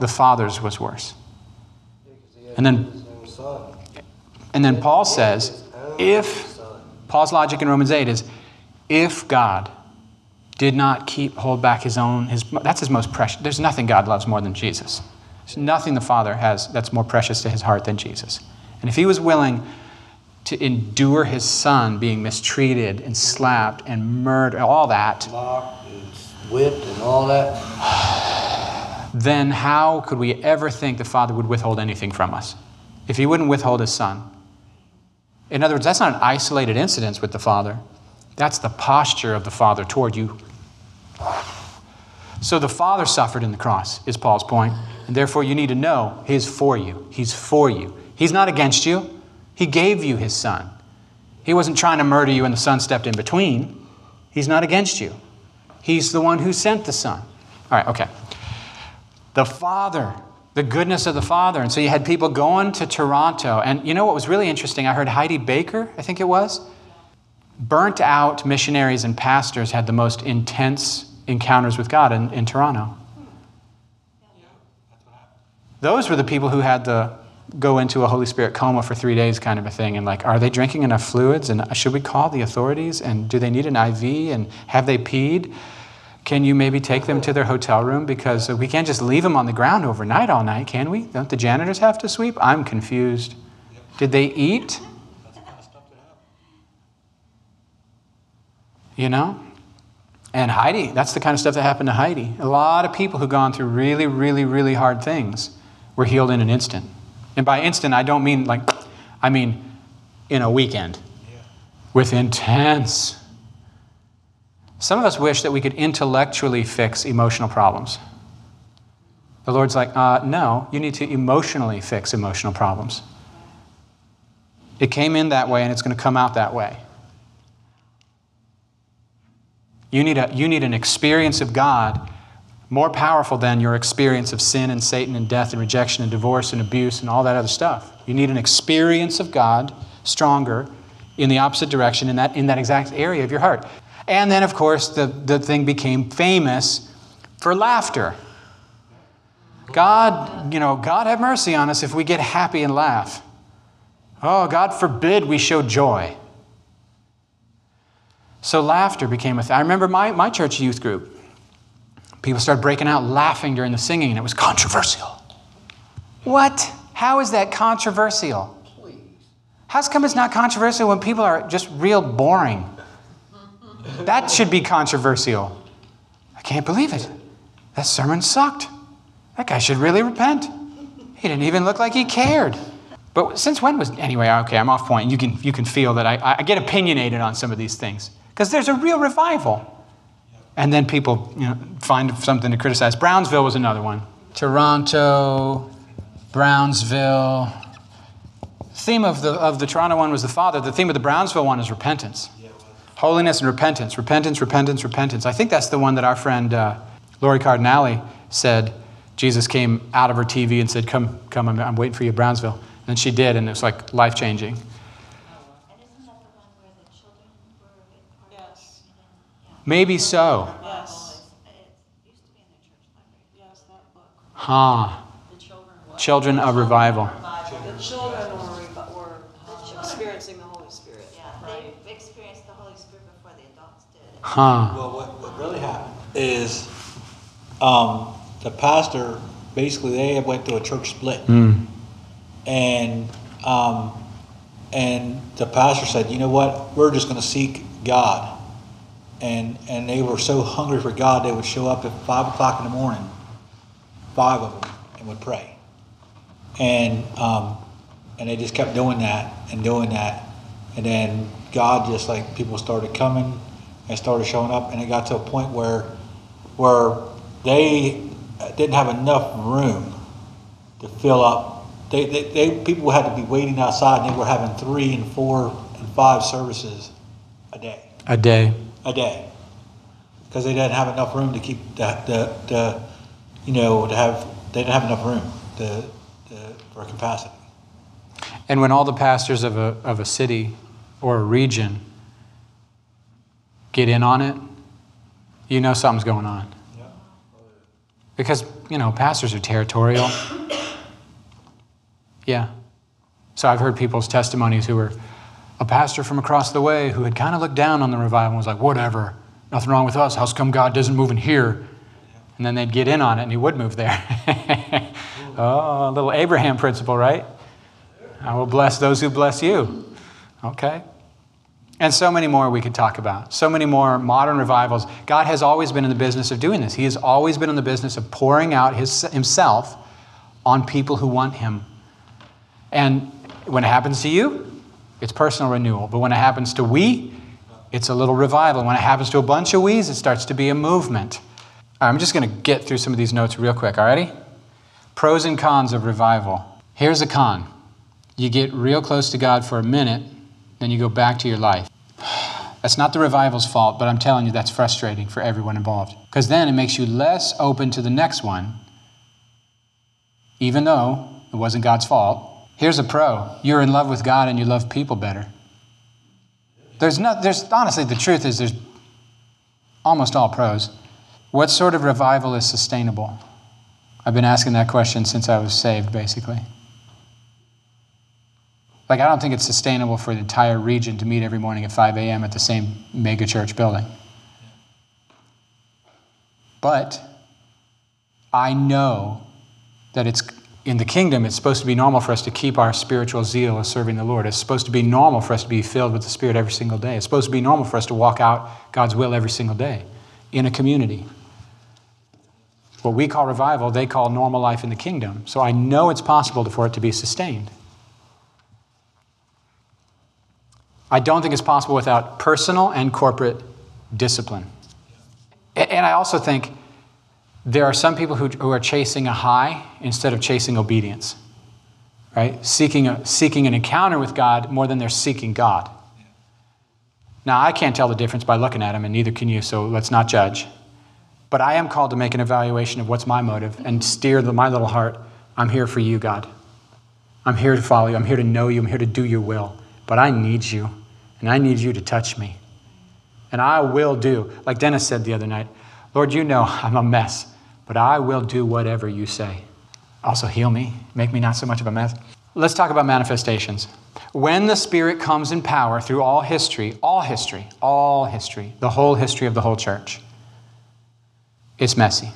the Father's was worse. And then... And then Paul says, if, Paul's logic in Romans eight is, if God did not keep, hold back his own, his, that's his most precious. There's nothing God loves more than Jesus. There's nothing the Father has that's more precious to his heart than Jesus. And if he was willing to endure his Son being mistreated and slapped and murdered, all that. Locked and whipped and all that. Then how could we ever think the Father would withhold anything from us? If he wouldn't withhold his Son. In other words, that's not an isolated incident with the Father. That's the posture of the Father toward you. So the Father suffered in the cross, is Paul's point. And therefore, you need to know he's for you. He's for you. He's not against you. He gave you his Son. He wasn't trying to murder you and the Son stepped in between. He's not against you. He's the one who sent the Son. All right, okay. The Father... The goodness of the Father. And so you had people going to Toronto. And you know what was really interesting? I heard Heidi Baker, I think it was. Burnt out missionaries and pastors had the most intense encounters with God in, in Toronto. Those were the people who had the go into a Holy Spirit coma for three days kind of a thing. And like, are they drinking enough fluids? And should we call the authorities? And do they need an I V? And have they peed? Can you maybe take them to their hotel room? Because we can't just leave them on the ground overnight all night, can we? Don't the janitors have to sweep? I'm confused. Did they eat? You know? And Heidi, that's the kind of stuff that happened to Heidi. A lot of people who've gone through really, really, really hard things were healed in an instant. And by instant, I don't mean like, I mean in a weekend. With intense... Some of us wish that we could intellectually fix emotional problems. The Lord's like, uh, no, you need to emotionally fix emotional problems. It came in that way and it's going to come out that way. You need, a, you need an experience of God more powerful than your experience of sin and Satan and death and rejection and divorce and abuse and all that other stuff. You need an experience of God stronger in the opposite direction in that, in that exact area of your heart. And then, of course, the, the thing became famous for laughter. God, you know, God have mercy on us if we get happy and laugh. Oh, God forbid we show joy. So laughter became a thing. I remember my, my church youth group. People started breaking out laughing during the singing, and it was controversial. What? How is that controversial? How's come it's not controversial when people are just real boring? That should be controversial. I can't believe it. That sermon sucked. That guy should really repent. He didn't even look like he cared. But since when was... Anyway, okay, I'm off point. You can, you can feel that I, I get opinionated on some of these things because there's a real revival. And then people, you know, find something to criticize. Brownsville was another one. Toronto, Brownsville. The theme of the, of the Toronto one was the Father. The theme of the Brownsville one is repentance. Holiness and repentance, repentance, repentance, repentance. I think that's the one that our friend uh, Lori Cardinali said. Jesus came out of her T V and said, come, come, I'm, I'm waiting for you at Brownsville. And she did, and it was like life-changing. Maybe so. Yes. Huh. Children of Revival. The children were experiencing the Holy Spirit. Yeah, they experienced the Holy Spirit before the adults did. Huh. Well, what, what really happened is um, the pastor, basically, they went through a church split. Mm. And, um, and the pastor said, you know what, we're just going to seek God. And and they were so hungry for God, they would show up at five o'clock in the morning, five of them, and would pray. And um, and they just kept doing that and doing that. And then God just, like, people started coming and started showing up. And it got to a point where where they didn't have enough room to fill up. They, they, they people had to be waiting outside, and they were having three and four and five services a day. A day. A day, because they didn't have enough room to keep the, the, the you know, to have, they didn't have enough room to, to, for capacity. And when all the pastors of a, of a city or a region get in on it, you know something's going on. Yeah. Because, you know, pastors are territorial. Yeah. So I've heard people's testimonies who were a pastor from across the way who had kind of looked down on the revival and was like, whatever, nothing wrong with us. How's come God doesn't move in here? And then they'd get in on it and he would move there. Oh, a little Abraham principle, right? I will bless those who bless you. Okay. And so many more we could talk about. So many more modern revivals. God has always been in the business of doing this. He has always been in the business of pouring out his, himself on people who want him. And when it happens to you, it's personal renewal. But when it happens to we, it's a little revival. When it happens to a bunch of we's, it starts to be a movement. All right, I'm just going to get through some of these notes real quick, all righty? Pros and cons of revival. Here's a con. You get real close to God for a minute, then you go back to your life. That's not the revival's fault, but I'm telling you, that's frustrating for everyone involved. Because then it makes you less open to the next one, even though it wasn't God's fault. Here's a pro. You're in love with God and you love people better. There's no, there's honestly, the truth is there's almost all pros. What sort of revival is sustainable? I've been asking that question since I was saved, basically. Like, I don't think it's sustainable for the entire region to meet every morning at five a.m. at the same mega church building. But I know that it's... in the kingdom, it's supposed to be normal for us to keep our spiritual zeal of serving the Lord. It's supposed to be normal for us to be filled with the Spirit every single day. It's supposed to be normal for us to walk out God's will every single day in a community. What we call revival, they call normal life in the kingdom. So I know it's possible for it to be sustained. I don't think it's possible without personal and corporate discipline. And I also think there are some people who, who are chasing a high instead of chasing obedience, right? Seeking, a, seeking an encounter with God more than they're seeking God. Now, I can't tell the difference by looking at him, and neither can you, so let's not judge. But I am called to make an evaluation of what's my motive and steer the, my little heart. I'm here for you, God. I'm here to follow you. I'm here to know you. I'm here to do your will. But I need you, and I need you to touch me. And I will do. Like Dennis said the other night, Lord, you know I'm a mess, but I will do whatever you say. Also heal me, make me not so much of a mess. Let's talk about manifestations. When the Spirit comes in power through all history, all history, all history, the whole history of the whole church, it's messy.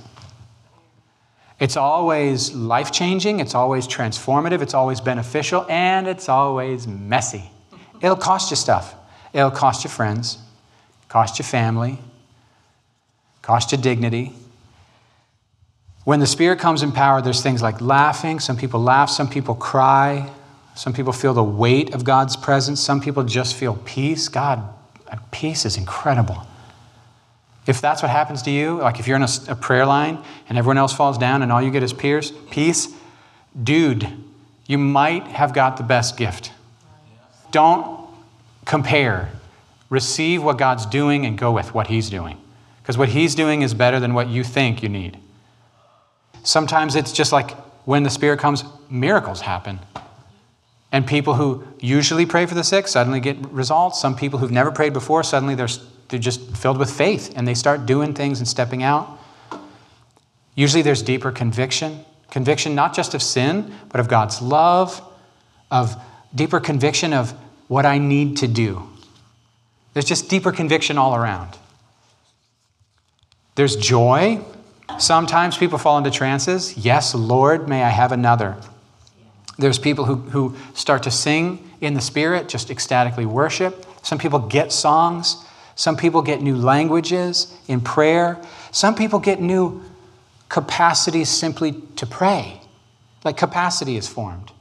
It's always life-changing, it's always transformative, it's always beneficial, and it's always messy. It'll cost you stuff. It'll cost you friends, cost you family, cost you dignity. When the Spirit comes in power, there's things like laughing. Some people laugh, some people cry. Some people feel the weight of God's presence. Some people just feel peace. God, peace is incredible. If that's what happens to you, like if you're in a, a prayer line and everyone else falls down and all you get is peers, peace, dude, you might have got the best gift. Don't compare. Receive what God's doing and go with what He's doing. Because what He's doing is better than what you think you need. Sometimes it's just like when the Spirit comes, miracles happen. And people who usually pray for the sick suddenly get results. Some people who've never prayed before, suddenly they're, they're just filled with faith and they start doing things and stepping out. Usually there's deeper conviction. Conviction not just of sin, but of God's love, of deeper conviction of what I need to do. There's just deeper conviction all around. There's joy. Sometimes people fall into trances. Yes, Lord, may I have another. There's people who, who start to sing in the Spirit, just ecstatically worship. Some people get songs. Some people get new languages in prayer. Some people get new capacities simply to pray. Like capacity is formed.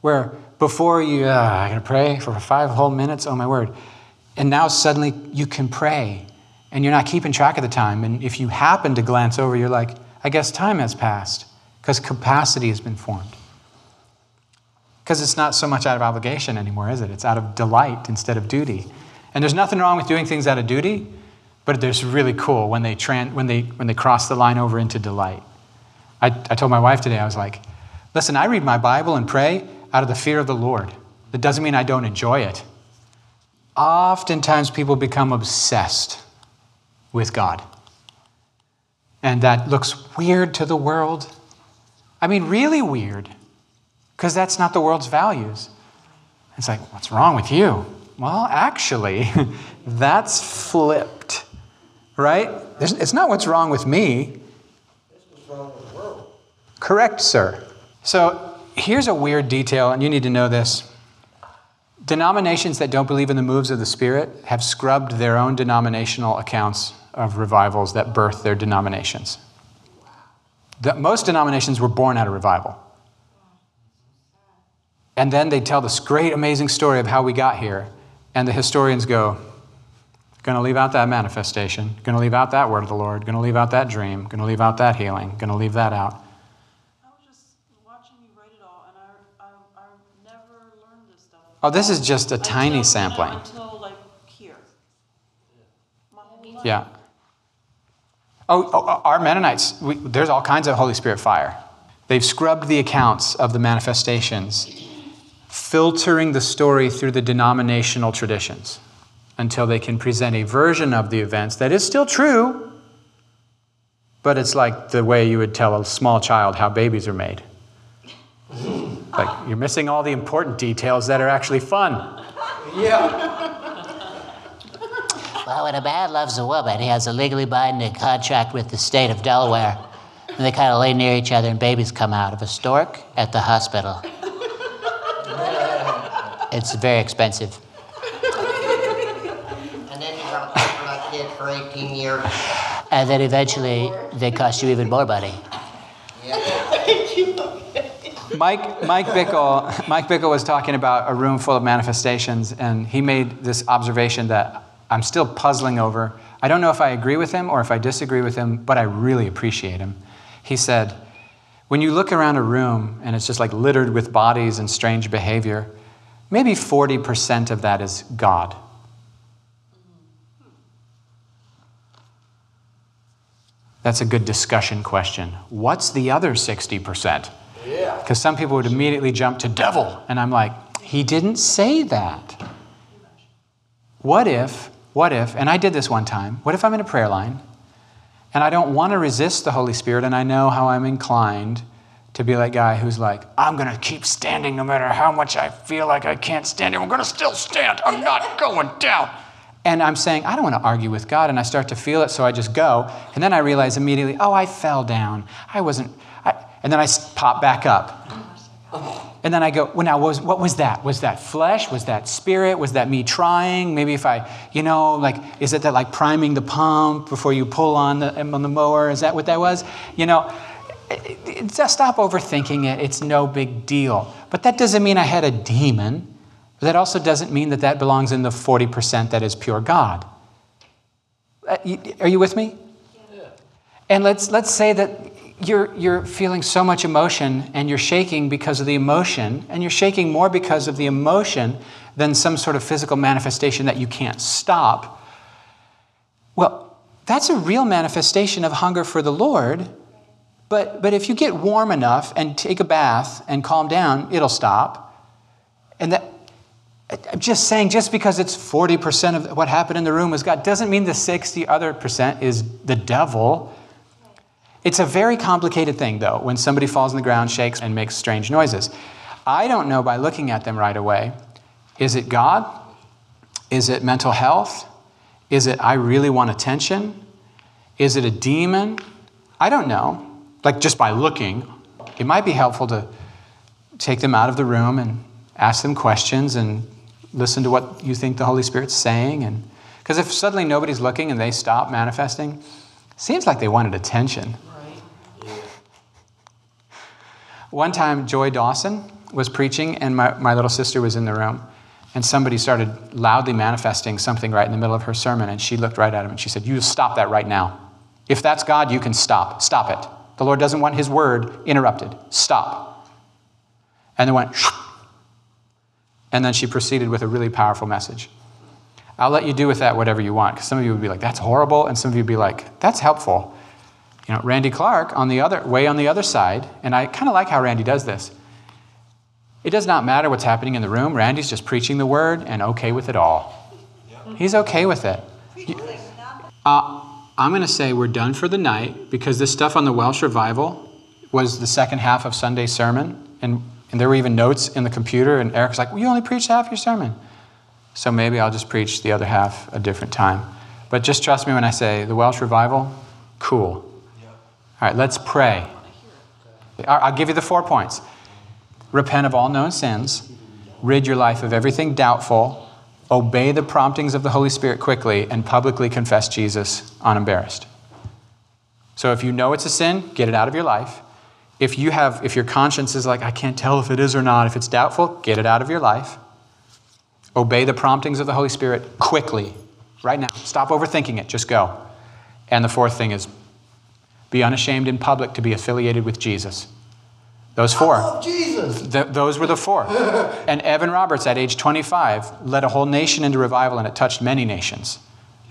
Where before you, uh, I'm going to pray for five whole minutes, oh my word. And now suddenly you can pray and you're not keeping track of the time. And if you happen to glance over, you're like, I guess time has passed because capacity has been formed. Because it's not so much out of obligation anymore, is it? It's out of delight instead of duty. And there's nothing wrong with doing things out of duty, but it's really cool when they, tran- when they, when they cross the line over into delight. I, I told my wife today, I was like, listen, I read my Bible and pray out of the fear of the Lord. That doesn't mean I don't enjoy it. Oftentimes people become obsessed with God. And that looks weird to the world. I mean, really weird. Because that's not the world's values. It's like, what's wrong with you? Well, actually, that's flipped, right? There's, it's not what's wrong with me. It's what's wrong with the world. Correct, sir. So here's a weird detail, and you need to know this. Denominations that don't believe in the moves of the Spirit have scrubbed their own denominational accounts of revivals that birthed their denominations. The, most denominations were born out of revival. And then they tell this great, amazing story of how we got here. And the historians go, going to leave out that manifestation, going to leave out that word of the Lord, going to leave out that dream, going to leave out that healing, going to leave that out. I was just watching you write it all, and I, I, I never learned this stuff. Oh, this is just a tiny until, sampling. Until, like, here. My whole life. Yeah. Oh, oh, our Mennonites, we, there's all kinds of Holy Spirit fire. They've scrubbed the accounts of the manifestations, filtering the story through the denominational traditions until they can present a version of the events that is still true, but it's like the way you would tell a small child how babies are made. Like, you're missing all the important details that are actually fun. Yeah. Well, when a man loves a woman, he has a legally binding contract with the state of Delaware, and they kind of lay near each other and babies come out of a stork at the hospital. It's very expensive. And then you run that kid for eighteen years. And then eventually they cost you even more money. Mike, Mike Bickle, Mike Bickle was talking about a room full of manifestations, and he made this observation that I'm still puzzling over. I don't know if I agree with him or if I disagree with him, but I really appreciate him. He said, when you look around a room and it's just like littered with bodies and strange behavior, maybe forty percent of that is God. That's a good discussion question. What's the other sixty percent? Yeah. Because some people would immediately jump to devil. And I'm like, he didn't say that. What if, what if, and I did this one time, what if I'm in a prayer line and I don't want to resist the Holy Spirit and I know how I'm inclined to be that guy who's like, I'm going to keep standing no matter how much I feel like I can't stand it. I'm going to still stand. I'm not going down. And I'm saying, I don't want to argue with God, and I start to feel it, so I just go. And then I realize immediately, oh, I fell down. I wasn't, I, and then I pop back up. And then I go, well, now, what was, what was that? Was that flesh? Was that spirit? Was that me trying? Maybe if I, you know, like, is it that like priming the pump before you pull on the, on the mower? Is that what that was? You know, it, it, just stop overthinking it. It's no big deal. But that doesn't mean I had a demon. That also doesn't mean that that belongs in the forty percent that is pure God. Are you with me? Yeah. And let's let's say that you're, you're feeling so much emotion and you're shaking because of the emotion, and you're shaking more because of the emotion than some sort of physical manifestation that you can't stop. Well, that's a real manifestation of hunger for the Lord, but, but if you get warm enough and take a bath and calm down, it'll stop. And that... I'm just saying, just because it's forty percent of what happened in the room was God doesn't mean the sixty other percent is the devil. It's a very complicated thing, though, when somebody falls on the ground, shakes, and makes strange noises. I don't know by looking at them right away, is it God? Is it mental health? Is it I really want attention? Is it a demon? I don't know. Like, just by looking, it might be helpful to take them out of the room and ask them questions and listen to what you think the Holy Spirit's saying. And because if suddenly nobody's looking and they stop manifesting, seems like they wanted attention. Right. Yeah. One time, Joy Dawson was preaching, and my, my little sister was in the room, and somebody started loudly manifesting something right in the middle of her sermon, and she looked right at him and she said, you stop that right now. If that's God, you can stop. Stop it. The Lord doesn't want his word interrupted. Stop. And they went... And then she proceeded with a really powerful message. I'll let you do with that whatever you want, because some of you would be like, that's horrible, and some of you would be like, that's helpful. You know, Randy Clark, on the other, way on the other side, and I kind of like how Randy does this. It does not matter what's happening in the room. Randy's just preaching the word and okay with it all. Yep. He's okay with it. Uh, I'm going to say we're done for the night, because this stuff on the Welsh revival was the second half of Sunday's sermon, and And there were even notes in the computer, and Eric's like, well, you only preached half your sermon. So maybe I'll just preach the other half a different time. But just trust me when I say the Welsh revival, cool. Yep. All right, let's pray. I'll give you the four points. Repent of all known sins. Rid your life of everything doubtful. Obey the promptings of the Holy Spirit quickly, and publicly confess Jesus unembarrassed. So if you know it's a sin, get it out of your life. If you have, if your conscience is like, I can't tell if it is or not, if it's doubtful, get it out of your life. Obey the promptings of the Holy Spirit quickly, right now. Stop overthinking it, just go. And the fourth thing is, be unashamed in public to be affiliated with Jesus. Those four. I love Jesus. Th- those were the four. And Evan Roberts, at age twenty-five, led a whole nation into revival, and it touched many nations.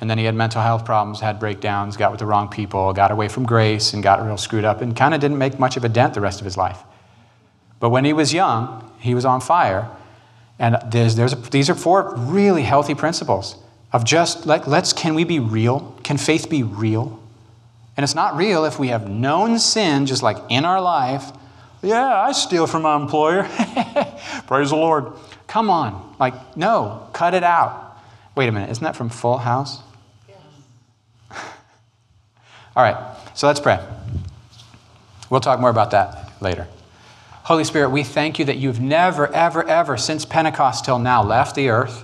And then he had mental health problems, had breakdowns, got with the wrong people, got away from grace, and got real screwed up, and kind of didn't make much of a dent the rest of his life. But when he was young, he was on fire. And there's, there's a, these are four really healthy principles of just, like, let's, can we be real? Can faith be real? And it's not real if we have known sin just like in our life. Yeah, I steal from my employer. Praise the Lord. Come on. Like, no, cut it out. Wait a minute, isn't that from Full House? All right, so let's pray. We'll talk more about that later. Holy Spirit, we thank you that you've never, ever, ever, since Pentecost till now, left the earth.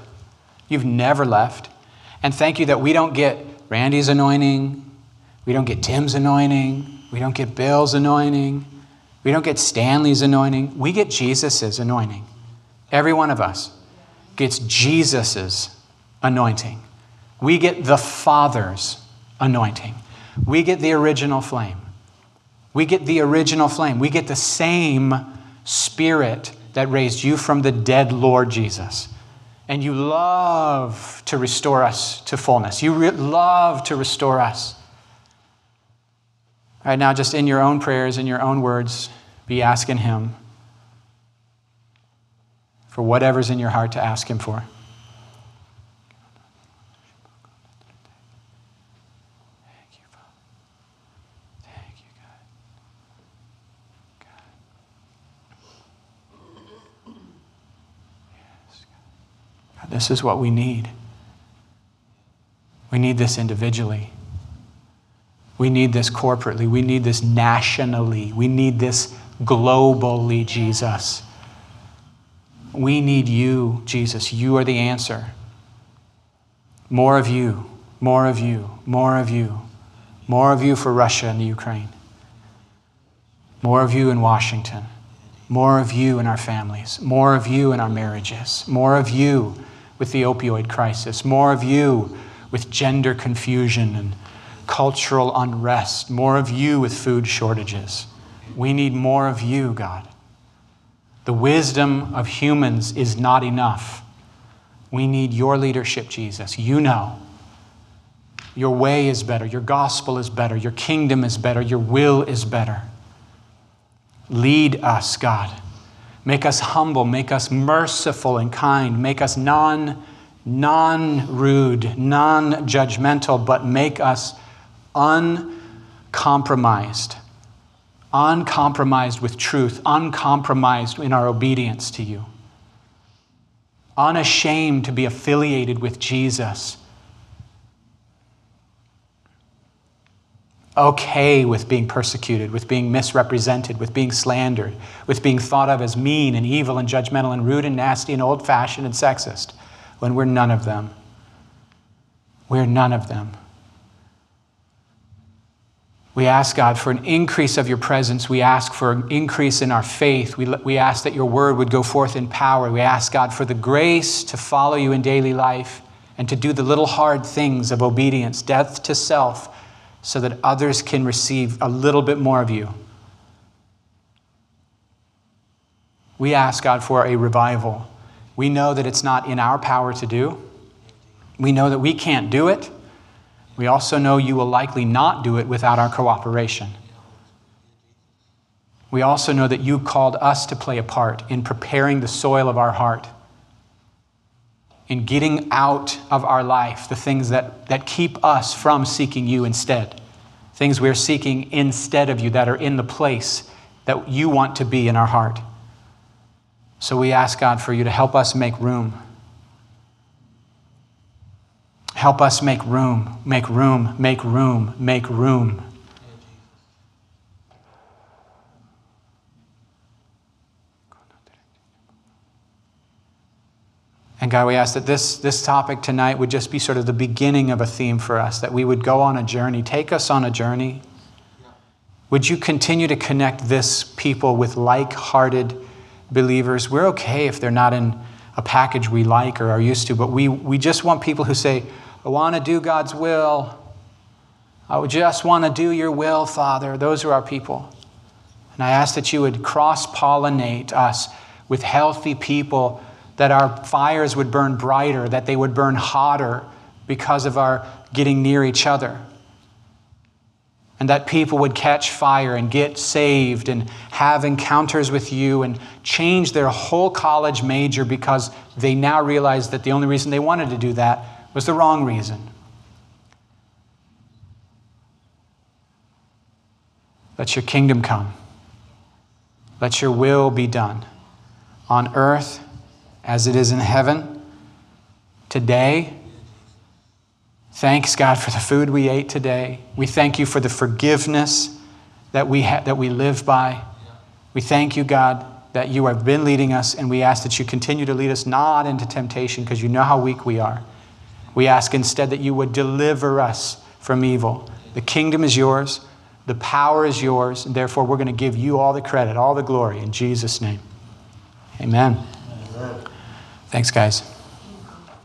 You've never left. And thank you that we don't get Randy's anointing. We don't get Tim's anointing. We don't get Bill's anointing. We don't get Stanley's anointing. We get Jesus's anointing. Every one of us gets Jesus's anointing. We get the Father's anointing. We get the original flame. We get the original flame. We get the same Spirit that raised you from the dead, Lord Jesus. And you love to restore us to fullness. You re- love to restore us. All right, now just in your own prayers, in your own words, be asking him for whatever's in your heart to ask him for. This is what we need. We need this individually. We need this corporately. We need this nationally. We need this globally, Jesus. We need you, Jesus. You are the answer. More of you, more of you, more of you, more of you for Russia and the Ukraine. More of you in Washington. More of you in our families. More of you in our marriages. More of you with the opioid crisis. More of you with gender confusion and cultural unrest. More of you with food shortages. We need more of you, God. The wisdom of humans is not enough. We need your leadership, Jesus. You know. Your way is better. Your gospel is better. Your kingdom is better. Your will is better. Lead us, God. Make us humble. Make us merciful and kind. Make us non, non-rude, non-judgmental, but make us uncompromised. Uncompromised with truth. Uncompromised in our obedience to you. Unashamed to be affiliated with Jesus. Okay with being persecuted, with being misrepresented, with being slandered, with being thought of as mean and evil and judgmental and rude and nasty and old-fashioned and sexist, when we're none of them. We're none of them. We ask, God, for an increase of your presence. We ask for an increase in our faith. We, we ask that your word would go forth in power. We ask, God, for the grace to follow you in daily life and to do the little hard things of obedience, death to self, so that others can receive a little bit more of you. We ask, God, for a revival. We know that it's not in our power to do. We know that we can't do it. We also know you will likely not do it without our cooperation. We also know that you called us to play a part in preparing the soil of our heart, in getting out of our life the things that, that keep us from seeking you instead. Things we're seeking instead of you that are in the place that you want to be in our heart. So we ask, God, for you to help us make room. Help us make room, make room, make room, make room. And God, we ask that this, this topic tonight would just be sort of the beginning of a theme for us, that we would go on a journey. Take us on a journey. Would you continue to connect this people with like-hearted believers? We're okay if they're not in a package we like or are used to, but we, we just want people who say, I want to do God's will. I just want to do your will, Father. Those are our people. And I ask that you would cross-pollinate us with healthy people, that our fires would burn brighter, that they would burn hotter because of our getting near each other. And that people would catch fire and get saved and have encounters with you and change their whole college major because they now realize that the only reason they wanted to do that was the wrong reason. Let your kingdom come. Let your will be done on earth as it is in heaven today. Thanks, God, for the food we ate today. We thank you for the forgiveness that we ha- that we live by. We thank you, God, that you have been leading us, and we ask that you continue to lead us not into temptation, because you know how weak we are. We ask instead that you would deliver us from evil. The kingdom is yours. The power is yours. And therefore, we're going to give you all the credit, all the glory, in Jesus' name. Amen. Amen. Thanks, guys.